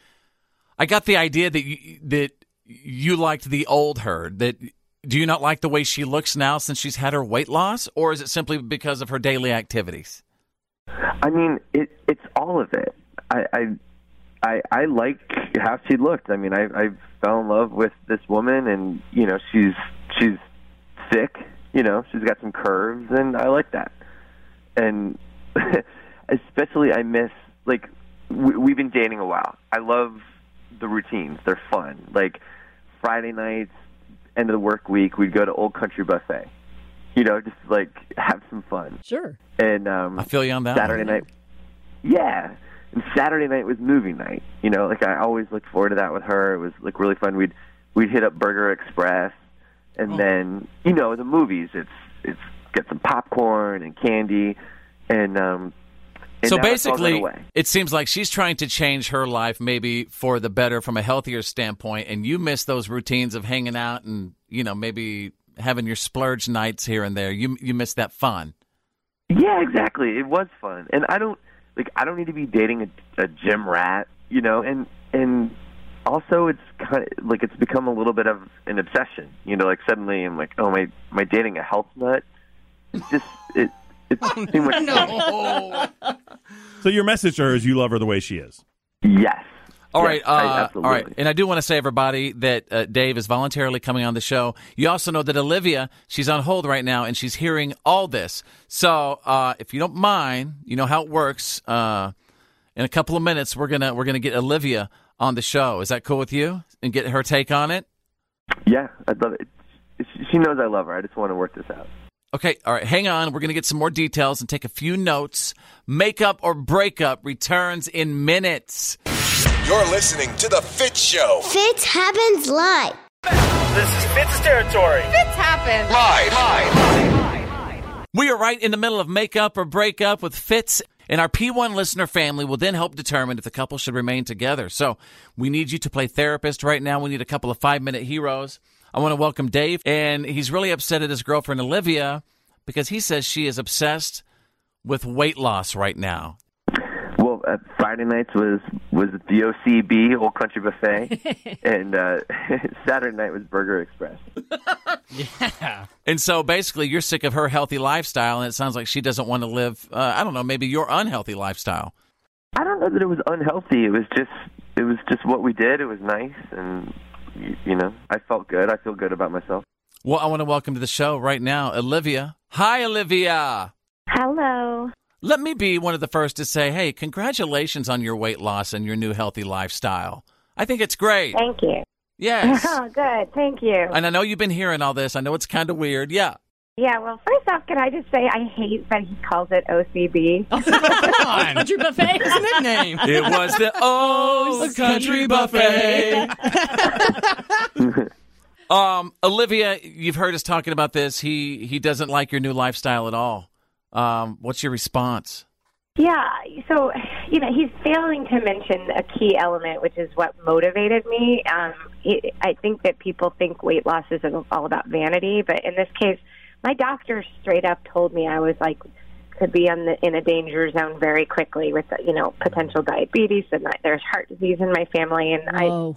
I got the idea that you liked the old her. Do you not like the way she looks now since she's had her weight loss, or is it simply because of her daily activities? I mean, it's all of it. I like how she looked. I mean, I fell in love with this woman, and you know, she's thick. You know, she's got some curves, and I like that. And especially I miss, like, we've been dating a while. I love the routines. They're fun. Like, Friday nights, end of the work week, we'd go to Old Country Buffet. You know, just, like, have some fun. Sure. And I feel you on that Saturday night. Yeah. And Saturday night was movie night. You know, like, I always looked forward to that with her. It was, like, really fun. We'd hit up Burger Express. And then, you know, the movies, it's get some popcorn and candy. And so basically, it seems like she's trying to change her life maybe for the better from a healthier standpoint. And you miss those routines of hanging out and, you know, maybe having your splurge nights here and there. You miss that fun. Yeah, exactly. It was fun. And I don't need to be dating a gym rat, you know, and also, it's kind of like it's become a little bit of an obsession, you know. Like suddenly, I'm like, oh, am I dating a health nut? It's just it's too much. No. So your message to her is you love her the way she is. Yes. All right. And I do want to say, everybody, that Dave is voluntarily coming on the show. You also know that Olivia, she's on hold right now, and she's hearing all this. So if you don't mind, you know how it works. In a couple of minutes, we're gonna get Olivia on the show. Is that cool with you? And get her take on it? Yeah, I'd love it. She knows I love her. I just want to work this out. Okay, all right, hang on. We're going to get some more details and take a few notes. Makeup or breakup returns in minutes. You're listening to The Fitz Show. Fitz happens live. This is Fitz's territory. Fitz happens live. We are right in the middle of Makeup or Breakup with Fitz. And our P1 listener family will then help determine if the couple should remain together. So we need you to play therapist right now. We need a couple of 5-minute heroes. I want to welcome Dave. And he's really upset at his girlfriend, Olivia, because he says she is obsessed with weight loss right now. Well, Friday nights was the OCB, Old Country Buffet. And Saturday night was Burger Express. Yeah. And so basically you're sick of her healthy lifestyle, and it sounds like she doesn't want to live, I don't know, maybe your unhealthy lifestyle. I don't know that it was unhealthy. It was just what we did. It was nice, and, you know, I felt good. I feel good about myself. Well, I want to welcome to the show right now, Olivia. Hi, Olivia. Hello. Let me be one of the first to say, hey, congratulations on your weight loss and your new healthy lifestyle. I think it's great. Thank you. Yes. Oh, good. Thank you. And I know you've been hearing all this. I know it's kind of weird. Yeah. Yeah, well, first off, can I just say I hate that he calls it OCB. Oh, come on. Country Buffet is a nickname. It was the Old Country Buffet. Olivia, you've heard us talking about this. He doesn't like your new lifestyle at all. What's your response? Yeah, so, you know, he's failing to mention a key element, which is what motivated me. I think that people think weight loss is all about vanity, but in this case, my doctor straight up told me I was, like, could be in a danger zone very quickly with, you know, potential diabetes, and there's heart disease in my family, and whoa.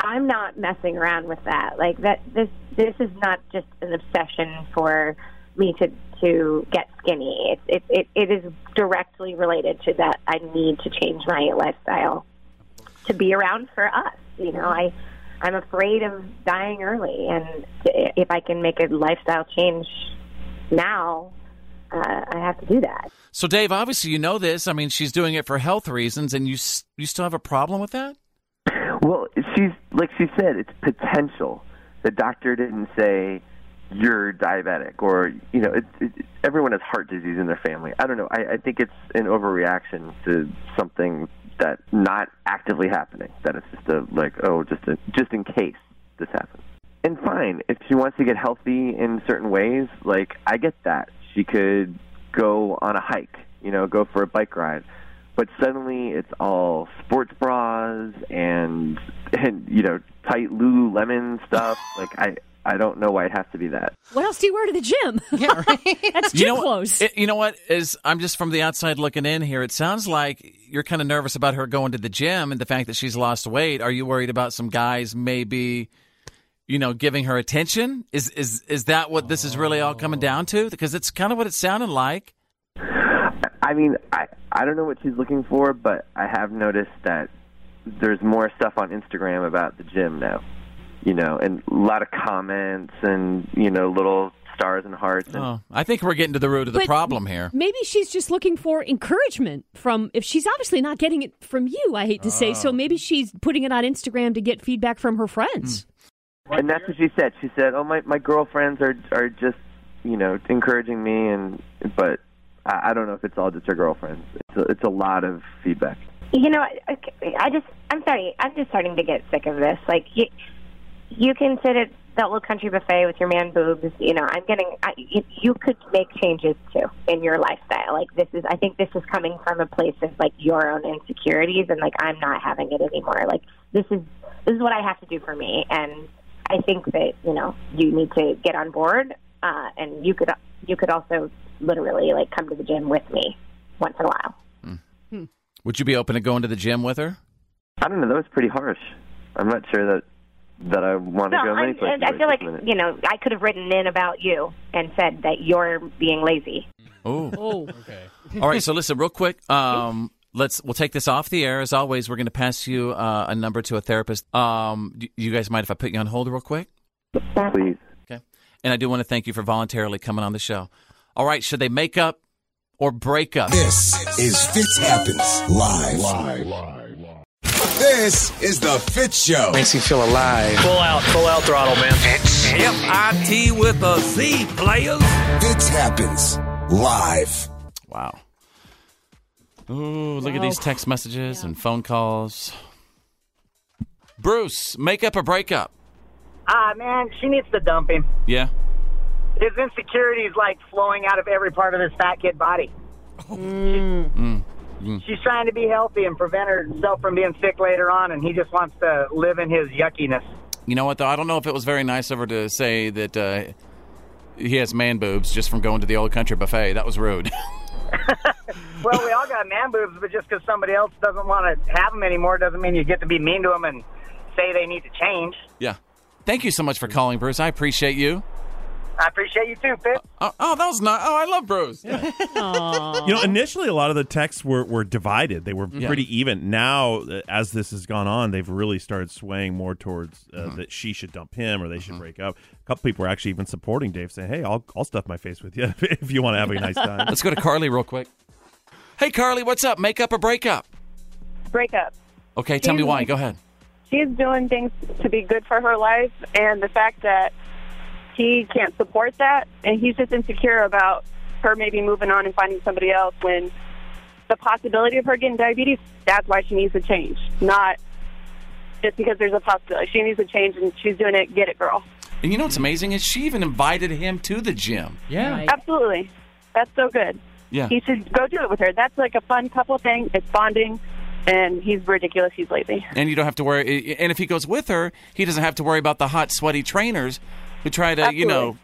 I'm not messing around with that. Like, that this is not just an obsession for me to get skinny. It is directly related to that. I need to change my lifestyle to be around for us. You know, I'm afraid of dying early, and if I can make a lifestyle change now, I have to do that. So, Dave, obviously you know this. I mean, she's doing it for health reasons, and you still have a problem with that? Well, she's like she said, it's potential. The doctor didn't say you're diabetic, or, you know, everyone has heart disease in their family. I don't know. I think it's an overreaction to something that's not actively happening, that it's just just in case this happens. And fine, if she wants to get healthy in certain ways, like, I get that. She could go on a hike, you know, go for a bike ride. But suddenly it's all sports bras and you know, tight Lululemon stuff. Like, I don't know why it has to be that. What else do you wear to the gym? Yeah, right. That's gym clothes. You know what? I'm just from the outside looking in here. It sounds like you're kind of nervous about her going to the gym and the fact that she's lost weight. Are you worried about some guys maybe, you know, giving her attention? Is that what this is really all coming down to? Because it's kind of what it sounded like. I mean, I don't know what she's looking for, but I have noticed that there's more stuff on Instagram about the gym now. You know, and a lot of comments and, you know, little stars and hearts. And I think we're getting to the root of the problem here. Maybe she's just looking for encouragement from, if she's obviously not getting it from you, I hate to say, so maybe she's putting it on Instagram to get feedback from her friends. And that's what she said. She said, oh, my girlfriends are just, you know, encouraging me, and but I don't know if it's all just her girlfriends. It's a lot of feedback. You know, I'm sorry. I'm just starting to get sick of this. Like, you can sit at that little country buffet with your man boobs. You know, you could make changes, too, in your lifestyle. Like, I think this is coming from a place of, like, your own insecurities, and, like, I'm not having it anymore. Like, this is what I have to do for me, and I think that, you know, you need to get on board, and you could also literally, like, come to the gym with me once in a while. Mm. Would you be open to going to the gym with her? I don't know. That was pretty harsh. I'm not sure that I want to go any place. I feel like, you know, I could have written in about you and said that you're being lazy. Oh. Okay. All right. So listen, real quick. We'll take this off the air. As always, we're going to pass you a number to a therapist. You guys mind if I put you on hold real quick? Please. Okay. And I do want to thank you for voluntarily coming on the show. All right. Should they make up or break up? This is Fitz Happens live. This is the Fitz Show. Makes you feel alive. Full out throttle, man. Fitz. F-I-T with a Z, players. Fitz Happens live. Wow. Ooh, look at these text messages and phone calls. Bruce, make up or break up? Man, she needs to dump him. Yeah. His insecurity is like flowing out of every part of his fat kid body. She's trying to be healthy and prevent herself from being sick later on, and he just wants to live in his yuckiness. You know what, though? I don't know if it was very nice of her to say that he has man boobs just from going to the old country buffet. That was rude. Well, we all got man boobs, but just because somebody else doesn't want to have them anymore doesn't mean you get to be mean to them and say they need to change. Yeah. Thank you so much for calling, Bruce. I appreciate you. I appreciate you too, Fitz. That was nice. I love Bruce. Yeah. You know, initially a lot of the texts were divided. They were pretty even. Now, as this has gone on, they've really started swaying more towards that she should dump him or they should break up. A couple people were actually even supporting Dave, saying, hey, I'll stuff my face with you if you want to have a nice time. Let's go to Carly real quick. Hey, Carly, what's up? Make up or break up? Break up. Okay, tell me why. Go ahead. She's doing things to be good for her life, and the fact that he can't support that, and he's just insecure about her maybe moving on and finding somebody else when the possibility of her getting diabetes, that's why she needs to change, not just because there's a possibility. She needs to change, and she's doing it. Get it, girl. And you know what's amazing is she even invited him to the gym. Yeah. Right. Absolutely. That's so good. Yeah. He should go do it with her. That's like a fun couple thing. It's bonding. And he's ridiculous. He's lazy. And you don't have to worry. And if he goes with her, he doesn't have to worry about the hot, sweaty trainers who try to, you know,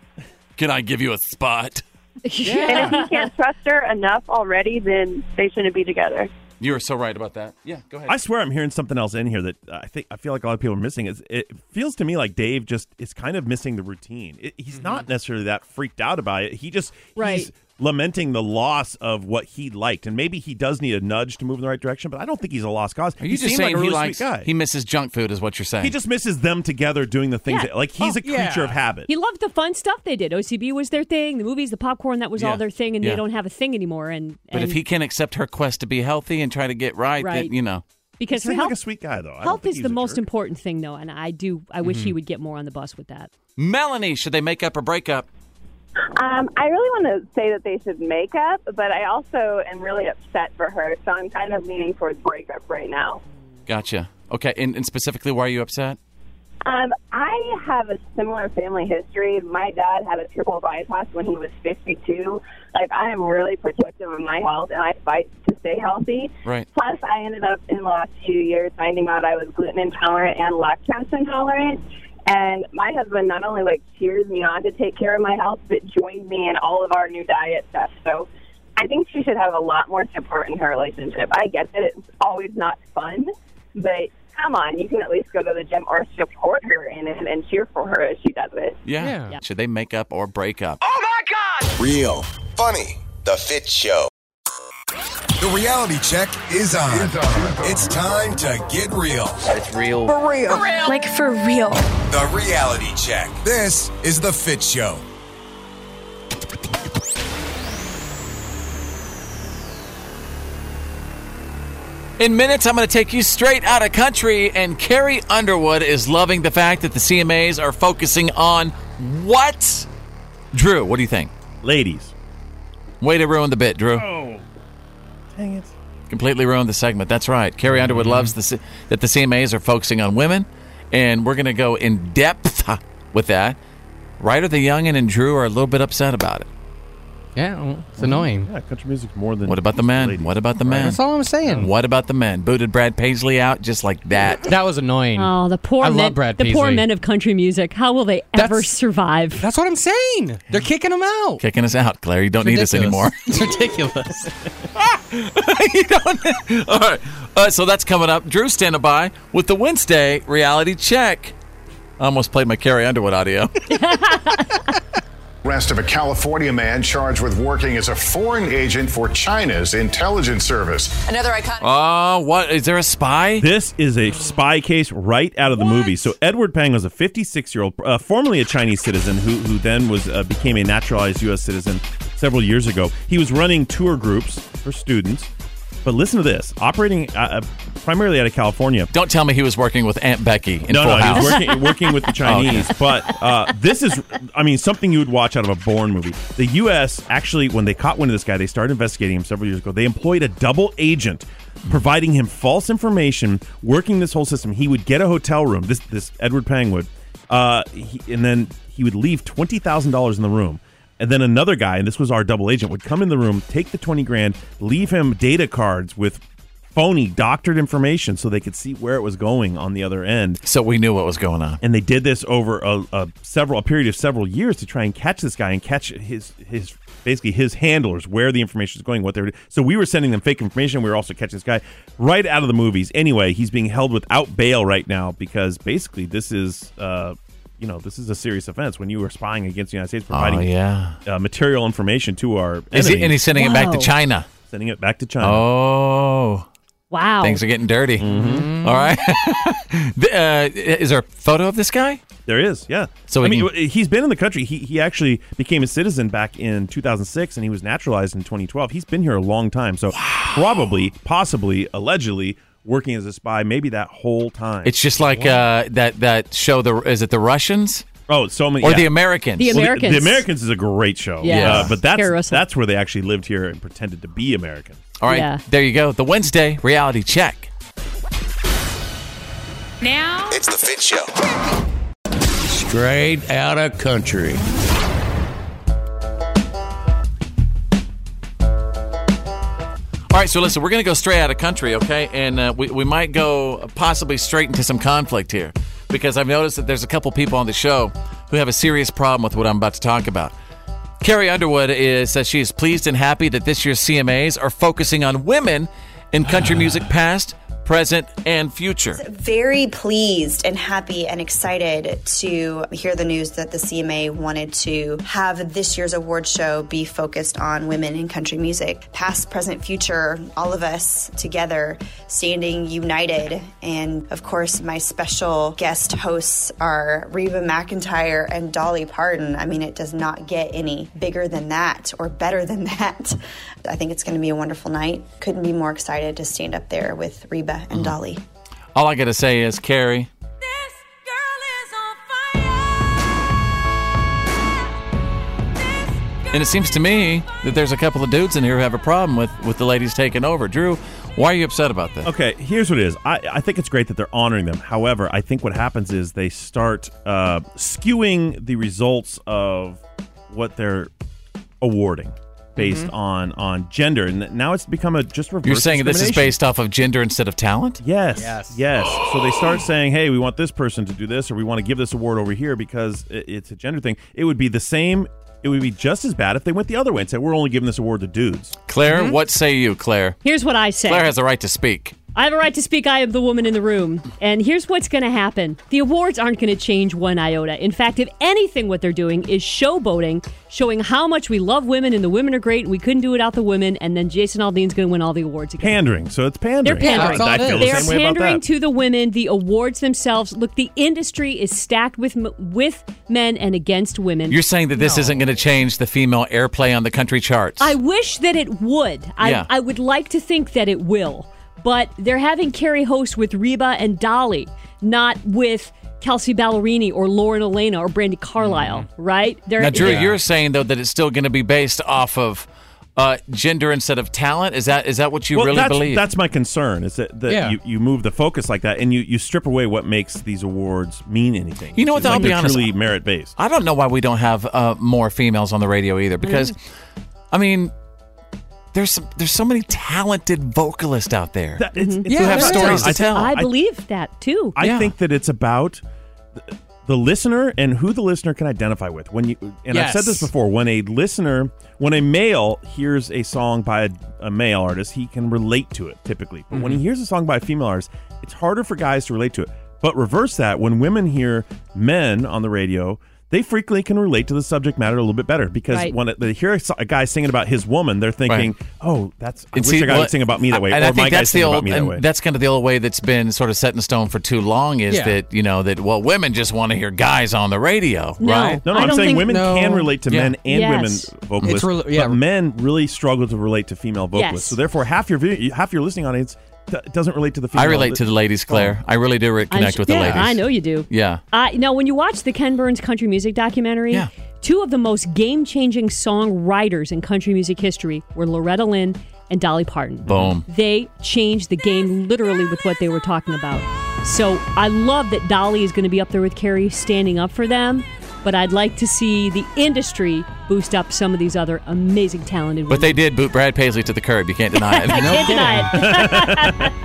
can I give you a spot? Yeah. And if he can't trust her enough already, then they shouldn't be together. You are so right about that. Yeah, go ahead. I swear I'm hearing something else in here that I feel like a lot of people are missing. It feels to me like Dave just is kind of missing the routine. He's not necessarily that freaked out about it. He just he's lamenting the loss of what he liked, and maybe he does need a nudge to move in the right direction, but I don't think he's a lost cause. Are you just saying like a really sweet guy? He misses junk food is what you're saying? He just misses them together doing the things that, like, he's a creature of habit. He loved the fun stuff they did. OCB was their thing, the movies, the popcorn, that was all their thing, and they don't have a thing anymore. But if he can accept her quest to be healthy and try to get right. Then, you know. Because he seems like a sweet guy, though. Health is the most important thing, though, and I wish he would get more on the bus with that. Melanie, should they make up or break up? I really want to say that they should make up, but I also am really upset for her, so I'm kind of leaning towards breakup right now. Gotcha. Okay, and specifically, why are you upset? I have a similar family history. My dad had a triple bypass when he was 52. Like, I am really protective of my health, and I fight to stay healthy. Right. Plus, I ended up in the last few years finding out I was gluten intolerant and lactose intolerant. And my husband not only, like, cheers me on to take care of my health, but joined me in all of our new diet stuff. So I think she should have a lot more support in her relationship. I get that it's always not fun, but come on, you can at least go to the gym or support her in it and cheer for her as she does it. Yeah. Should they make up or break up? Oh, my God! Real. Funny. The Fitz Show. The reality check is on. It's time to get real. It's real. For real. For real. Like, for real. The reality check. This is The Fitz Show. In minutes, I'm going to take you straight out of country, and Carrie Underwood is loving the fact that the CMAs are focusing on what? Drew, what do you think? Ladies. Way to ruin the bit, Drew. Oh, dang it. Completely ruined the segment. That's right. Carrie Underwood loves that the CMAs are focusing on women, and we're going to go in depth with that. Ryder the Youngin and Drew are a little bit upset about it. Yeah, it's annoying. Yeah, country music's more than... What about the men? Ladies. What about the men? That's all I'm saying. What about the men? Booted Brad Paisley out just like that. That was annoying. Oh, the poor men. I love Brad Paisley. The poor men of country music. How will they ever survive? That's what I'm saying. They're kicking them out. Kicking us out, Claire. You don't need us anymore. It's ridiculous. You don't... All right. So that's coming up. Drew standing by with the Wednesday reality check. I almost played my Carrie Underwood audio. Arrest of a California man charged with working as a foreign agent for China's intelligence service. Another iconic... what? Is there a spy? This is a spy case right out of the movie. So Edward Pang was a 56-year-old, formerly a Chinese citizen, who then was became a naturalized U.S. citizen several years ago. He was running tour groups for students. But listen to this. Operating primarily out of California. Don't tell me he was working with Aunt Becky in Full House. He was working with the Chinese. But this is, I mean, something you would watch out of a Bourne movie. The U.S. actually, when they caught wind of this guy, they started investigating him several years ago. They employed a double agent, providing him false information, working this whole system. He would get a hotel room. This Edward Pang would. And then he would leave $20,000 in the room. And then another guy, and this was our double agent, would come in the room, take the $20,000, leave him data cards with phony, doctored information so they could see where it was going on the other end. So we knew what was going on. And they did this over a period of several years to try and catch this guy and catch his basically his handlers, where the information is going, what they were doing. So we were sending them fake information. We were also catching this guy right out of the movies. Anyway, he's being held without bail right now because basically this is... this is a serious offense when you are spying against the United States, providing material information to our enemies. And he's sending it back to China. Sending it back to China. Oh. Wow. Things are getting dirty. Mm-hmm. All right. Is there a photo of this guy? There is, yeah. So he's been in the country. He actually became a citizen back in 2006, and he was naturalized in 2012. He's been here a long time. So probably, possibly, allegedly, working as a spy, maybe that whole time. It's just like that show. Is it the Russians? Oh, so many. Or the Americans. The Americans is a great show. Yeah, but that's where they actually lived here and pretended to be American. All right, There you go. The Wednesday reality check. Now it's the Fitz Show. Straight out of country. All right, so listen, we're going to go straight out of country, okay? And we might go possibly straight into some conflict here because I've noticed that there's a couple people on the show who have a serious problem with what I'm about to talk about. Carrie Underwood says she is pleased and happy that this year's CMAs are focusing on women in country music past, present, and future. Very pleased and happy and excited to hear the news that the CMA wanted to have this year's award show be focused on women in country music. Past, present, future, all of us together, standing united. And, of course, my special guest hosts are Reba McEntire and Dolly Parton. I mean, it does not get any bigger than that or better than that. I think it's going to be a wonderful night. Couldn't be more excited to stand up there with Reba and Dolly. All I gotta say is, Carrie, this girl is on fire. And it seems to me that there's a couple of dudes in here who have a problem with the ladies taking over. Drew, why are you upset about this? Okay, here's what it is. I think it's great that they're honoring them. However, I think what happens is they start skewing the results of what they're awarding based on gender, and now it's become a just reverse. You're saying this is based off of gender instead of talent? Yes. So they start saying, hey, we want this person to do this, or we want to give this award over here because it's a gender thing. It would be the same. It would be just as bad if they went the other way and said, we're only giving this award to dudes. Claire, what say you, Claire? Here's what I say. Claire has a right to speak. I have a right to speak. I am the woman in the room. And here's what's going to happen. The awards aren't going to change one iota. In fact, if anything, what they're doing is showboating, showing how much we love women and the women are great. We couldn't do it out the women. And then Jason Aldean's going to win all the awards again. Pandering. So it's pandering. They're pandering. They're pandering to the women. The awards themselves. Look, the industry is stacked with men and against women. You're saying that this isn't going to change the female airplay on the country charts. I wish that it would. I would like to think that it will. But they're having Carrie host with Reba and Dolly, not with Kelsey Ballerini or Lauren Elena or Brandi Carlisle, right? Now, Drew, you're saying, though, that it's still going to be based off of gender instead of talent? Is that what you really believe? That's my concern, is that you move the focus like that and you strip away what makes these awards mean anything. You know what, I'll be honest. Truly merit-based. I don't know why we don't have more females on the radio either, because, I mean, There's so many talented vocalists out there who have stories to tell. I believe that, too. I think that it's about the listener and who the listener can identify with. I've said this before, when a male hears a song by a male artist, he can relate to it, typically. But when he hears a song by a female artist, it's harder for guys to relate to it. But reverse that, when women hear men on the radio, they frequently can relate to the subject matter a little bit better because when they hear a guy singing about his woman, they're thinking, I wish a guy would sing about me that way, or my guy sing about me that way. That's kind of the old way that's been sort of set in stone for too long is that women just want to hear guys on the radio, right? No, I'm saying women can relate to men and women vocalists, but men really struggle to relate to female vocalists. Yes. So therefore, half your listening audience doesn't relate to the female. I relate to the ladies, Claire. I really do connect with the ladies. I know you do. Yeah. Now, when you watch the Ken Burns country music documentary, two of the most game-changing songwriters in country music history were Loretta Lynn and Dolly Parton. Boom. They changed the game literally with what they were talking about. So I love that Dolly is going to be up there with Carrie standing up for them, but I'd like to see the industry boost up some of these other amazing talented women. But they did boot Brad Paisley to the curb. You can't deny it. I can't deny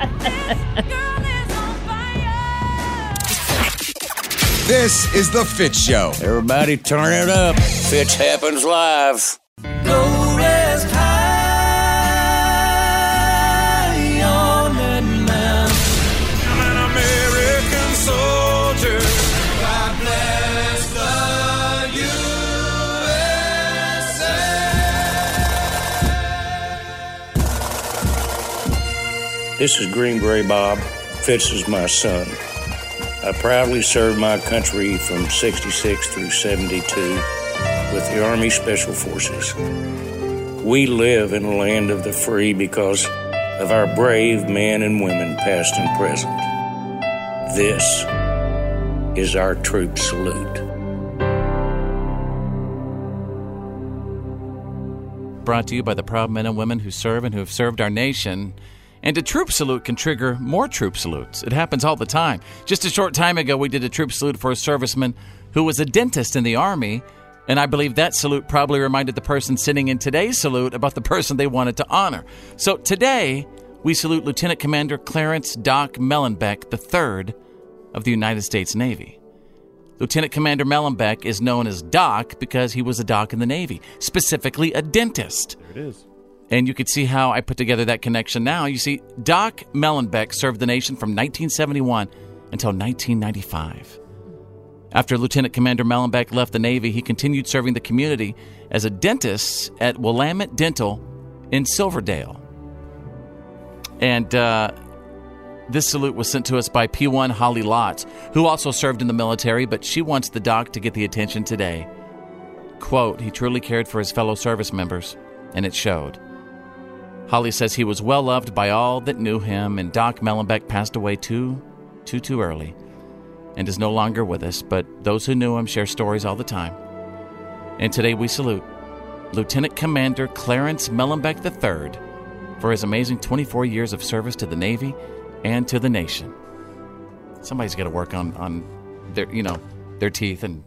it. This is The Fitz Show. Everybody turn it up. Fitz happens live. Go rest high on that mountain. I'm an American soldier. God bless the USA. This is Green Beret Bob. Fitz is my son. I proudly served my country from 66 through 72 with the Army Special Forces. We live in a land of the free because of our brave men and women, past and present. This is our troop salute. Brought to you by the proud men and women who serve and who have served our nation. And a troop salute can trigger more troop salutes. It happens all the time. Just a short time ago, we did a troop salute for a serviceman who was a dentist in the Army, and I believe that salute probably reminded the person sending in today's salute about the person they wanted to honor. So today, we salute Lieutenant Commander Clarence "Doc" Mellenbeck III of the United States Navy. Lieutenant Commander Mellenbeck is known as Doc because he was a doc in the Navy, specifically a dentist. There it is. And you could see how I put together that connection now. You see, Doc Mellenbeck served the nation from 1971 until 1995. After Lieutenant Commander Mellenbeck left the Navy, he continued serving the community as a dentist at Willamette Dental in Silverdale. And this salute was sent to us by P1 Holly Lotz, who also served in the military, but she wants the doc to get the attention today. Quote, "He truly cared for his fellow service members, and it showed." Holly says he was well-loved by all that knew him, and Doc Mellenbeck passed away too early and is no longer with us, but those who knew him share stories all the time. And today we salute Lieutenant Commander Clarence Mellenbeck III for his amazing 24 years of service to the Navy and to the nation. Somebody's got to work on their teeth and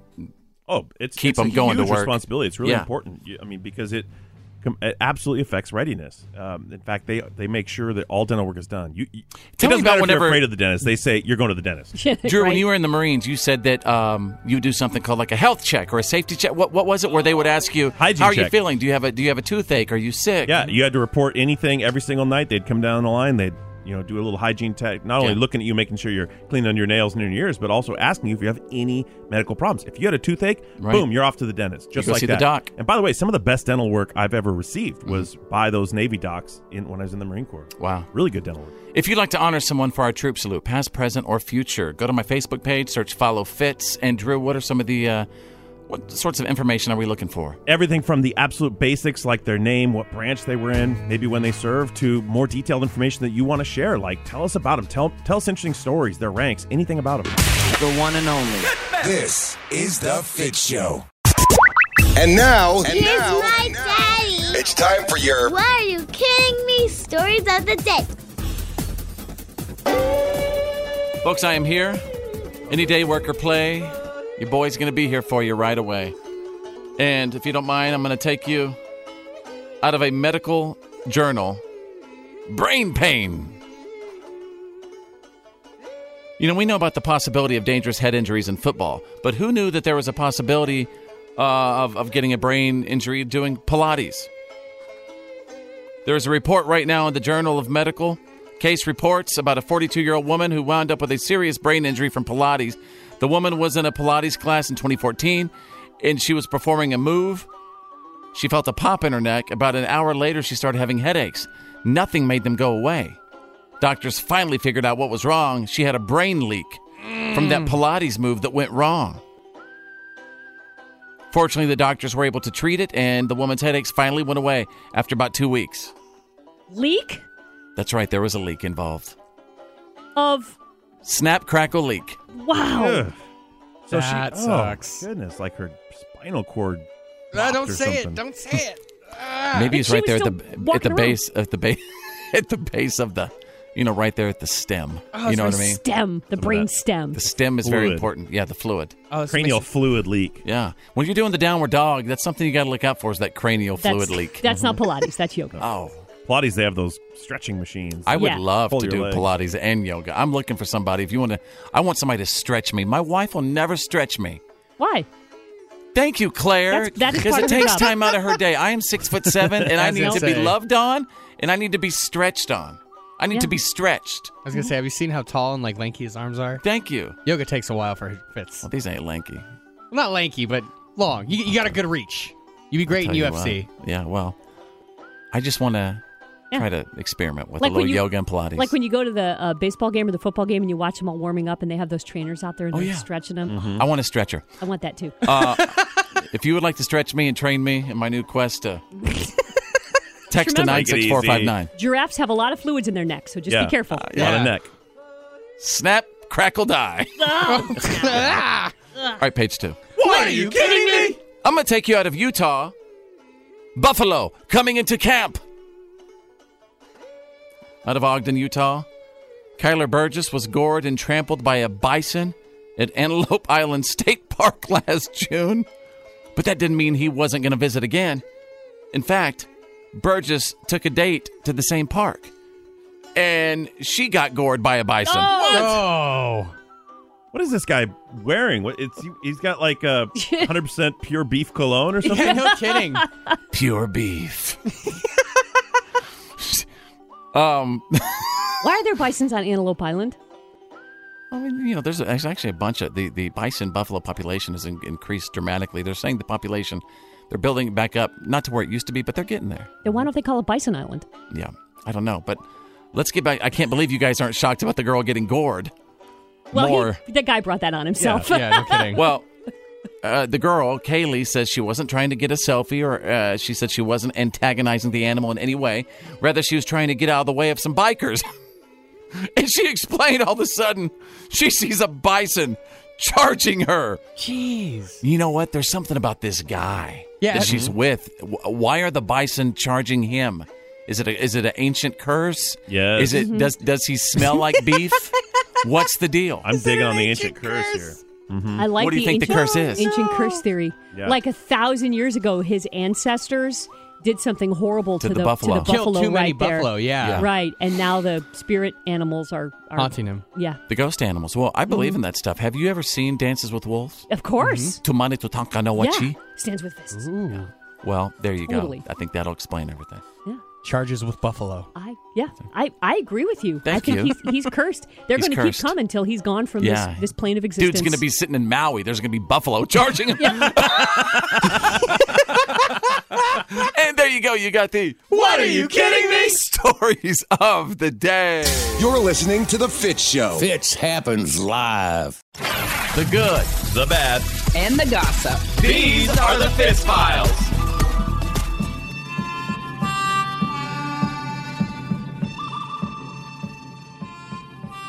keep them going to work. It's a huge responsibility. It's really important. I mean, because it absolutely affects readiness. In fact, they make sure that all dental work is done. It doesn't matter if you're afraid of the dentist. They say, you're going to the dentist. Drew, right. When you were in the Marines, you said that you do something called like a health check or a safety check. What was it where they would ask you, hygiene how are check. You feeling? Do you have a toothache? Are you sick? Yeah, you had to report anything every single night. They'd come down the line. They'd do a little hygiene check. Not only looking at you, making sure you're cleaning on your nails and your ears, but also asking you if you have any medical problems. If you had a toothache, boom, you're off to the dentist. Just like that. You go see the doc. And by the way, some of the best dental work I've ever received was by those Navy docs when I was in the Marine Corps. Wow. Really good dental work. If you'd like to honor someone for our troop salute, past, present, or future, go to my Facebook page, search Follow Fitz. And Drew, what are some of the What sorts of information are we looking for? Everything from the absolute basics, like their name, what branch they were in, maybe when they served, to more detailed information that you want to share, like tell us about them, tell us interesting stories, their ranks, anything about them. The one and only. This is The Fitz Show. And now... Here's my daddy. It's time for your... Why are you kidding me? Stories of the day. Folks, I am here. Any day, work or play... Your boy's going to be here for you right away. And if you don't mind, I'm going to take you out of a medical journal. Brain pain. You know, we know about the possibility of dangerous head injuries in football, but who knew that there was a possibility of getting a brain injury doing Pilates? There's a report right now in the Journal of Medical Case Reports about a 42-year-old woman who wound up with a serious brain injury from Pilates. The woman was in a Pilates class in 2014, and she was performing a move. She felt a pop in her neck. About an hour later, she started having headaches. Nothing made them go away. Doctors finally figured out what was wrong. She had a brain leak from that Pilates move that went wrong. Fortunately, the doctors were able to treat it, and the woman's headaches finally went away after about 2 weeks. Leak? That's right. There was a leak involved. Of... Snap, crackle, leak. Wow. Ugh. So that sucks. Goodness, like her spinal cord. Don't say it. Don't say it. Maybe it's right there at the base of the, right there at the stem. Oh, you know what I mean? Stem, the brain stem. The stem is very important. Yeah, the fluid. Oh, cranial fluid leak. Yeah. When you're doing the downward dog, that's something you got to look out for is that cranial fluid leak. That's not Pilates. That's yoga. Oh. Pilates, they have those stretching machines. I would love to do Pilates and yoga. I'm looking for somebody. If you want to, I want somebody to stretch me. My wife will never stretch me. Why? Thank you, Claire. Because it takes time out of her day. I am 6'7", and I need to be loved on, and I need to be stretched on. I need to be stretched. I was going to say, have you seen how tall and lanky his arms are? Thank you. Yoga takes a while for Fitz. Well, these ain't lanky. Not lanky, but long. You got a good reach. You'd be great in UFC. Yeah, well, I just want to... Yeah. Try to experiment with like a little yoga and Pilates. Like when you go to the baseball game or the football game and you watch them all warming up and they have those trainers out there and they're stretching them. Mm-hmm. I want a stretcher. I want that too. If you would like to stretch me and train me in my new quest, text to 96459. Giraffes have a lot of fluids in their neck, so just be careful. A lot of neck. Snap, crackle, die. All right, page 2. What are you kidding me? I'm going to take you out of Utah. Buffalo coming into camp. Out of Ogden, Utah, Kyler Burgess was gored and trampled by a bison at Antelope Island State Park last June. But that didn't mean he wasn't going to visit again. In fact, Burgess took a date to the same park. And she got gored by a bison. Oh! What is this guy wearing? He's got like a 100% pure beef cologne or something? Yeah, no kidding. Pure beef. Why are there bisons on Antelope Island? I mean, there's actually a bunch of the bison buffalo population has increased dramatically. They're saying the population, they're building it back up, not to where it used to be, but they're getting there. Then why don't they call it Bison Island? Yeah, I don't know. But let's get back. I can't believe you guys aren't shocked about the girl getting gored. Well, the guy brought that on himself. Yeah, no kidding. Well, the girl, Kaylee, says she wasn't trying to get a selfie or she said she wasn't antagonizing the animal in any way. Rather, she was trying to get out of the way of some bikers. And she explained all of a sudden she sees a bison charging her. Jeez. You know what? There's something about this guy that she's with. Why are the bison charging him? Is it an ancient curse? Yeah. Is it does he smell like beef? What's the deal? I'm digging on the ancient curse here. Mm-hmm. I like what do you think the curse is? Ancient curse theory. Yeah. Like 1,000 years ago, his ancestors did something horrible to the buffalo. To the buffalo. Killed too many buffalo, yeah. Right, and now the spirit animals are haunting him. Yeah. The ghost animals. Well, I believe in that stuff. Have you ever seen Dances with Wolves? Of course. Tumani Tutanka no Wachi. Stands with fists. Yeah. Well, there you go. I think that'll explain everything. Yeah. Charges with buffalo. I agree with you. I think he's cursed. They're going to keep coming until he's gone from this plane of existence. Dude's going to be sitting in Maui. There's going to be buffalo charging him. And there you go. You got the What Are You Kidding Me? Stories of the day. You're listening to The Fitz Show. Fitz happens live. the good, the bad, and the gossip. These are the Fitz Files.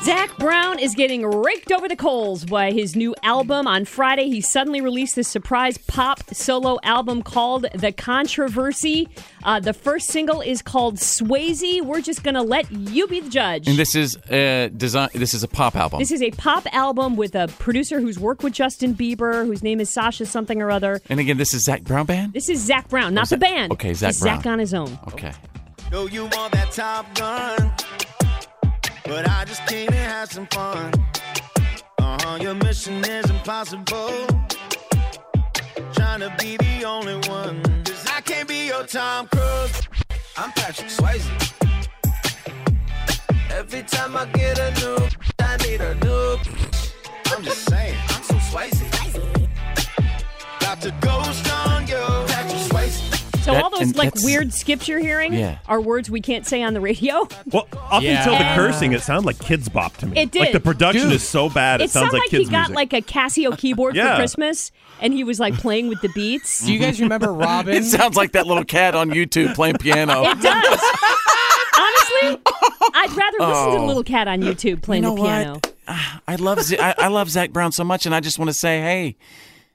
Zac Brown is getting raked over the coals by his new album. On Friday, he suddenly released this surprise pop solo album called The Controversy. The first single is called Swayze. We're just going to let you be the judge. And this is a pop album. This is a pop album with a producer who's worked with Justin Bieber, whose name is Sasha something or other. And again, this is Zac Brown band? This is Zac Brown, not the band. Okay, Zac Brown. Zac on his own. Okay. No, you want that Top Gun? But I just came and had some fun. Your mission is impossible. Trying to be the only one. 'Cause I can't be your Tom Cruise. I'm Patrick Swayze. Every time I get a new, I need a new. I'm just saying, I'm so Swayze. Got to ghost on you, Patrick Swayze. So that, all those like weird skips you're hearing are words we can't say on the radio. Well, up until the cursing, it sounded like Kids Bop to me. It did. Like the production is so bad, it sounds like kids music. It sounded like he got like a Casio keyboard for Christmas, and he was like playing with the beats. Do you guys remember Robin? It sounds like that little cat on YouTube playing piano. It does. Honestly, I'd rather listen to the little cat on YouTube playing the piano. What? I love Zac Brown so much, and I just want to say, hey,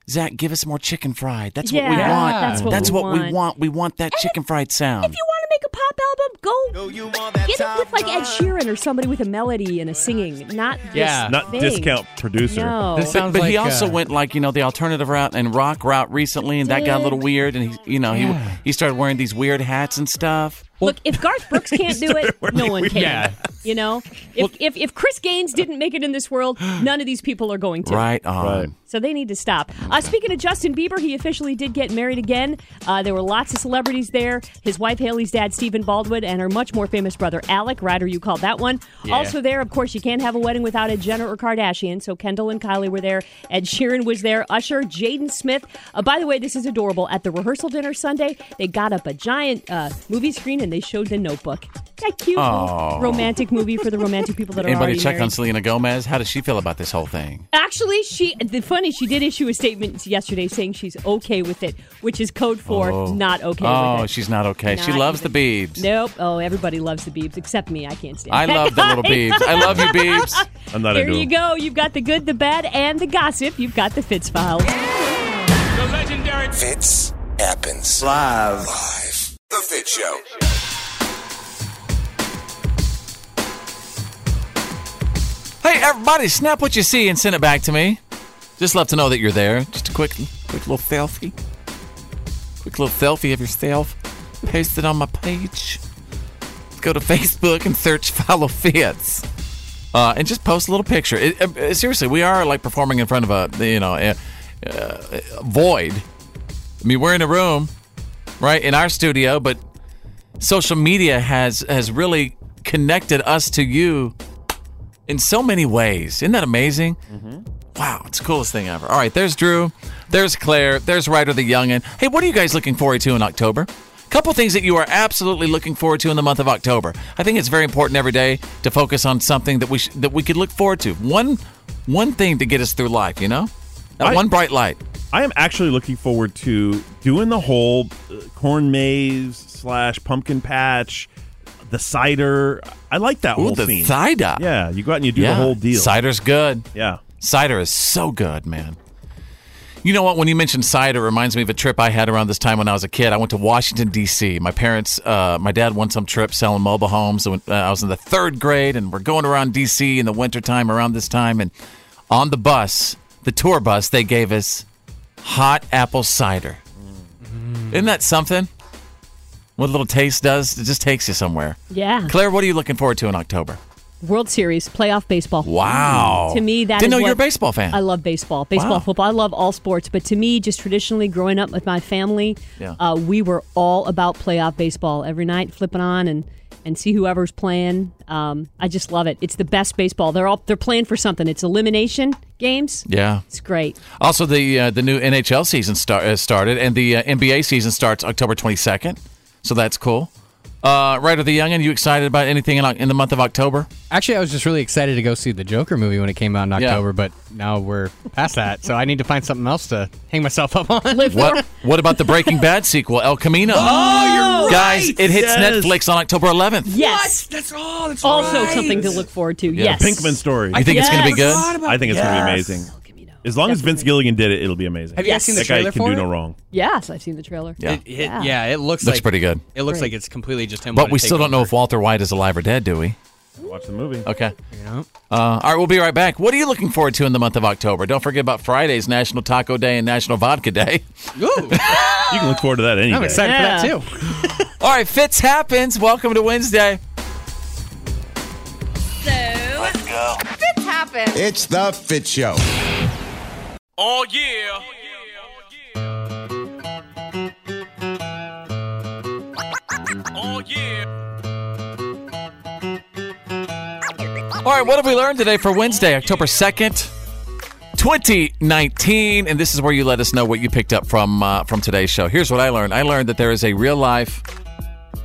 Zac, give us more chicken fried. That's what we want. That's what we want. We want that chicken fried sound. If you want to make a pop album, go get it with like Ed Sheeran or somebody with a melody and a singing, not discount producer. No. This sounds but like, he also went like the alternative route and rock route recently, and that got a little weird. And he started wearing these weird hats and stuff. Look, if Garth Brooks can't do it, no one can. Yeah. If Chris Gaines didn't make it in this world, none of these people are going to. Right on. Right. So they need to stop. Speaking of Justin Bieber, he officially did get married again. There were lots of celebrities there. His wife, Haley's dad, Stephen Baldwin, and her much more famous brother, Alec. Ryder, you called that one. Yeah. Also there, of course, you can't have a wedding without a Jenner or Kardashian. So Kendall and Kylie were there. Ed Sheeran was there. Usher, Jaden Smith. By the way, this is adorable. At the rehearsal dinner Sunday, they got up a giant movie screen and they showed The Notebook. That cute little romantic movie for the romantic people that are already married. Anybody check on Selena Gomez? How does she feel about this whole thing? Actually, she did issue a statement yesterday saying she's okay with it, which is code for not okay with it. Oh, she's not okay. She loves the Biebs. Nope. Oh, everybody loves the Biebs except me. I can't stand it. I love the little Biebs. I love you, Biebs. I'm not into it. There you go. You've got the good, the bad, and the gossip. You've got the Fitz Files. The legendary Fitz happens live. The Fitz Show. Hey, everybody, snap what you see and send it back to me. Just love to know that you're there. Just a quick little selfie. Quick little selfie of yourself. Post it on my page. Go to Facebook and search Follow Fitz. And just post a little picture. Seriously, we are like performing in front of a void. I mean, we're in a room, right, in our studio, but social media has really connected us to you in so many ways. Isn't that amazing? Mm-hmm. Wow, it's the coolest thing ever. All right, there's Drew, there's Claire, there's Ryder the Youngin. Hey, what are you guys looking forward to in October? A couple things that you are absolutely looking forward to in the month of October. I think it's very important every day to focus on something that we could look forward to. One thing to get us through life, one bright light. I am actually looking forward to doing the whole corn maze / pumpkin patch. The cider, I like that whole scene. The cider. Yeah, you go out and you do the whole deal. Cider's good. Yeah. Cider is so good, man. You know what? When you mentioned cider, it reminds me of a trip I had around this time when I was a kid. I went to Washington, D.C. My parents, my dad won some trip selling mobile homes. I was in the third grade, and we're going around D.C. in the wintertime around this time. And on the bus, the tour bus, they gave us hot apple cider. Mm. Isn't that something? What a little taste does, it just takes you somewhere. Yeah. Claire, what are you looking forward to in October? World Series, playoff baseball. Wow. To me, that is Didn't know you're a baseball fan. I love baseball. Baseball, football. I love all sports. But to me, just traditionally growing up with my family, we were all about playoff baseball. Every night, flipping on and see whoever's playing. I just love it. It's the best baseball. They're playing for something. It's elimination games. Yeah, it's great. Also, the new NHL season started, and the NBA season starts October 22nd. So that's cool. Ryder the Youngin, you excited about anything in the month of October? Actually, I was just really excited to go see the Joker movie when it came out in October, but now we're past that, so I need to find something else to hang myself up on. What about the Breaking Bad sequel, El Camino? Oh, you're right! Guys, it hits Netflix on October 11th. Yes. What? That's also right. Something to look forward to, yes. The Pinkman story. You think it's going to be good? I think it's going to be amazing. As long as Vince Gilligan did it, it'll be amazing. Have you guys seen the trailer for it? That guy can do no wrong. Yes, I've seen the trailer. Yeah, it looks pretty good. It looks like it's completely just him. But we still don't know if Walter White is alive or dead, do we? Watch the movie. Okay. Yeah. All right, we'll be right back. What are you looking forward to in the month of October? Don't forget about Friday's National Taco Day and National Vodka Day. Ooh. You can look forward to that anyway. I'm excited for that, too. All right, Fitz Happens. Welcome to Wednesday. So, let's go. Fitz Happens. It's the Fitz Show. Oh yeah. Oh yeah. All right, what have we learned today for Wednesday, October 2nd, 2019? And this is where you let us know what you picked up from today's show. Here's what I learned. I learned that there is a real-life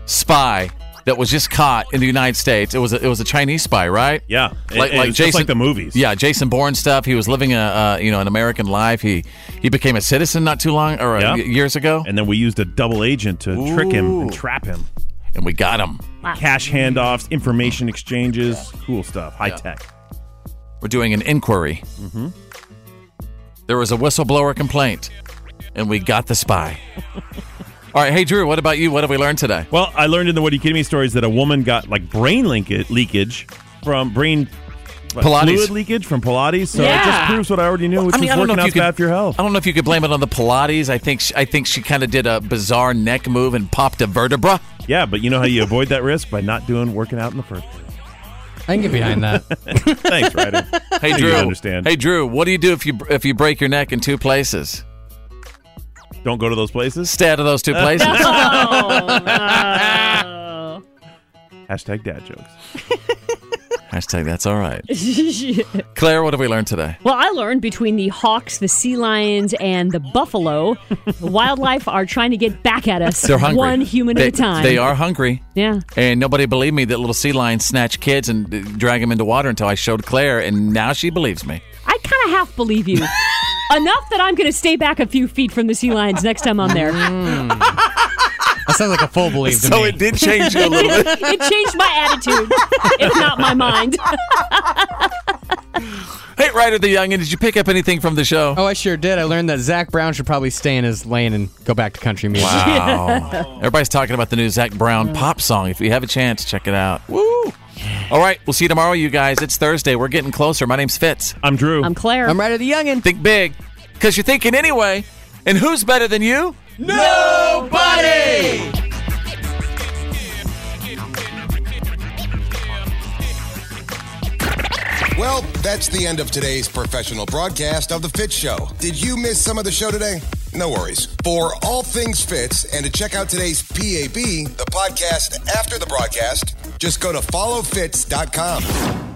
spy that was just caught in the United States. It was a Chinese spy, right? Yeah, like Jason, just like the movies. Yeah, Jason Bourne stuff. He was living an American life. He became a citizen not too long years ago. And then we used a double agent to trick him and trap him, and we got him. Wow. Cash handoffs, information exchanges, cool stuff, high tech. We're doing an inquiry. Mm-hmm. There was a whistleblower complaint, and we got the spy. All right, hey, Drew, what about you? What have we learned today? Well, I learned in the What Are You Kidding Me stories that a woman got, brain leakage from fluid leakage from Pilates. So it just proves what I already knew, which is working out's bad for your health. I don't know if you could blame it on the Pilates. I think she kind of did a bizarre neck move and popped a vertebra. Yeah, but you know how you avoid that risk? By not working out in the first place. I can get behind that. Thanks, Ryder. Hey, Drew. Hey, Drew, what do you do if you break your neck in two places? Don't go to those places? Stay out of those two places. No. Hashtag dad jokes. Hashtag that's all right. Claire, what have we learned today? Well, I learned between the hawks, the sea lions, and the buffalo, the wildlife are trying to get back at us. They're hungry. One human at a time. They are hungry. Yeah. And nobody believed me that little sea lions snatch kids and drag them into water until I showed Claire, and now she believes me. I kind of half believe you. Enough that I'm going to stay back a few feet from the sea lions next time I'm there. That sounds like a full belief to me. So it did change you a little bit. It changed my attitude, if not my mind. Hey, Ryder the Youngin, did you pick up anything from the show? Oh, I sure did. I learned that Zac Brown should probably stay in his lane and go back to country music. Wow. Yeah. Everybody's talking about the new Zac Brown pop song. If you have a chance, check it out. Woo! All right, we'll see you tomorrow, you guys. It's Thursday. We're getting closer. My name's Fitz. I'm Drew. I'm Claire. I'm Ryder the Youngin. Think big, because you're thinking anyway. And who's better than you? Nobody! Well, that's the end of today's professional broadcast of The Fitz Show. Did you miss some of the show today? No worries. For all things Fitz and to check out today's PAB, the podcast after the broadcast, just go to followfitz.com.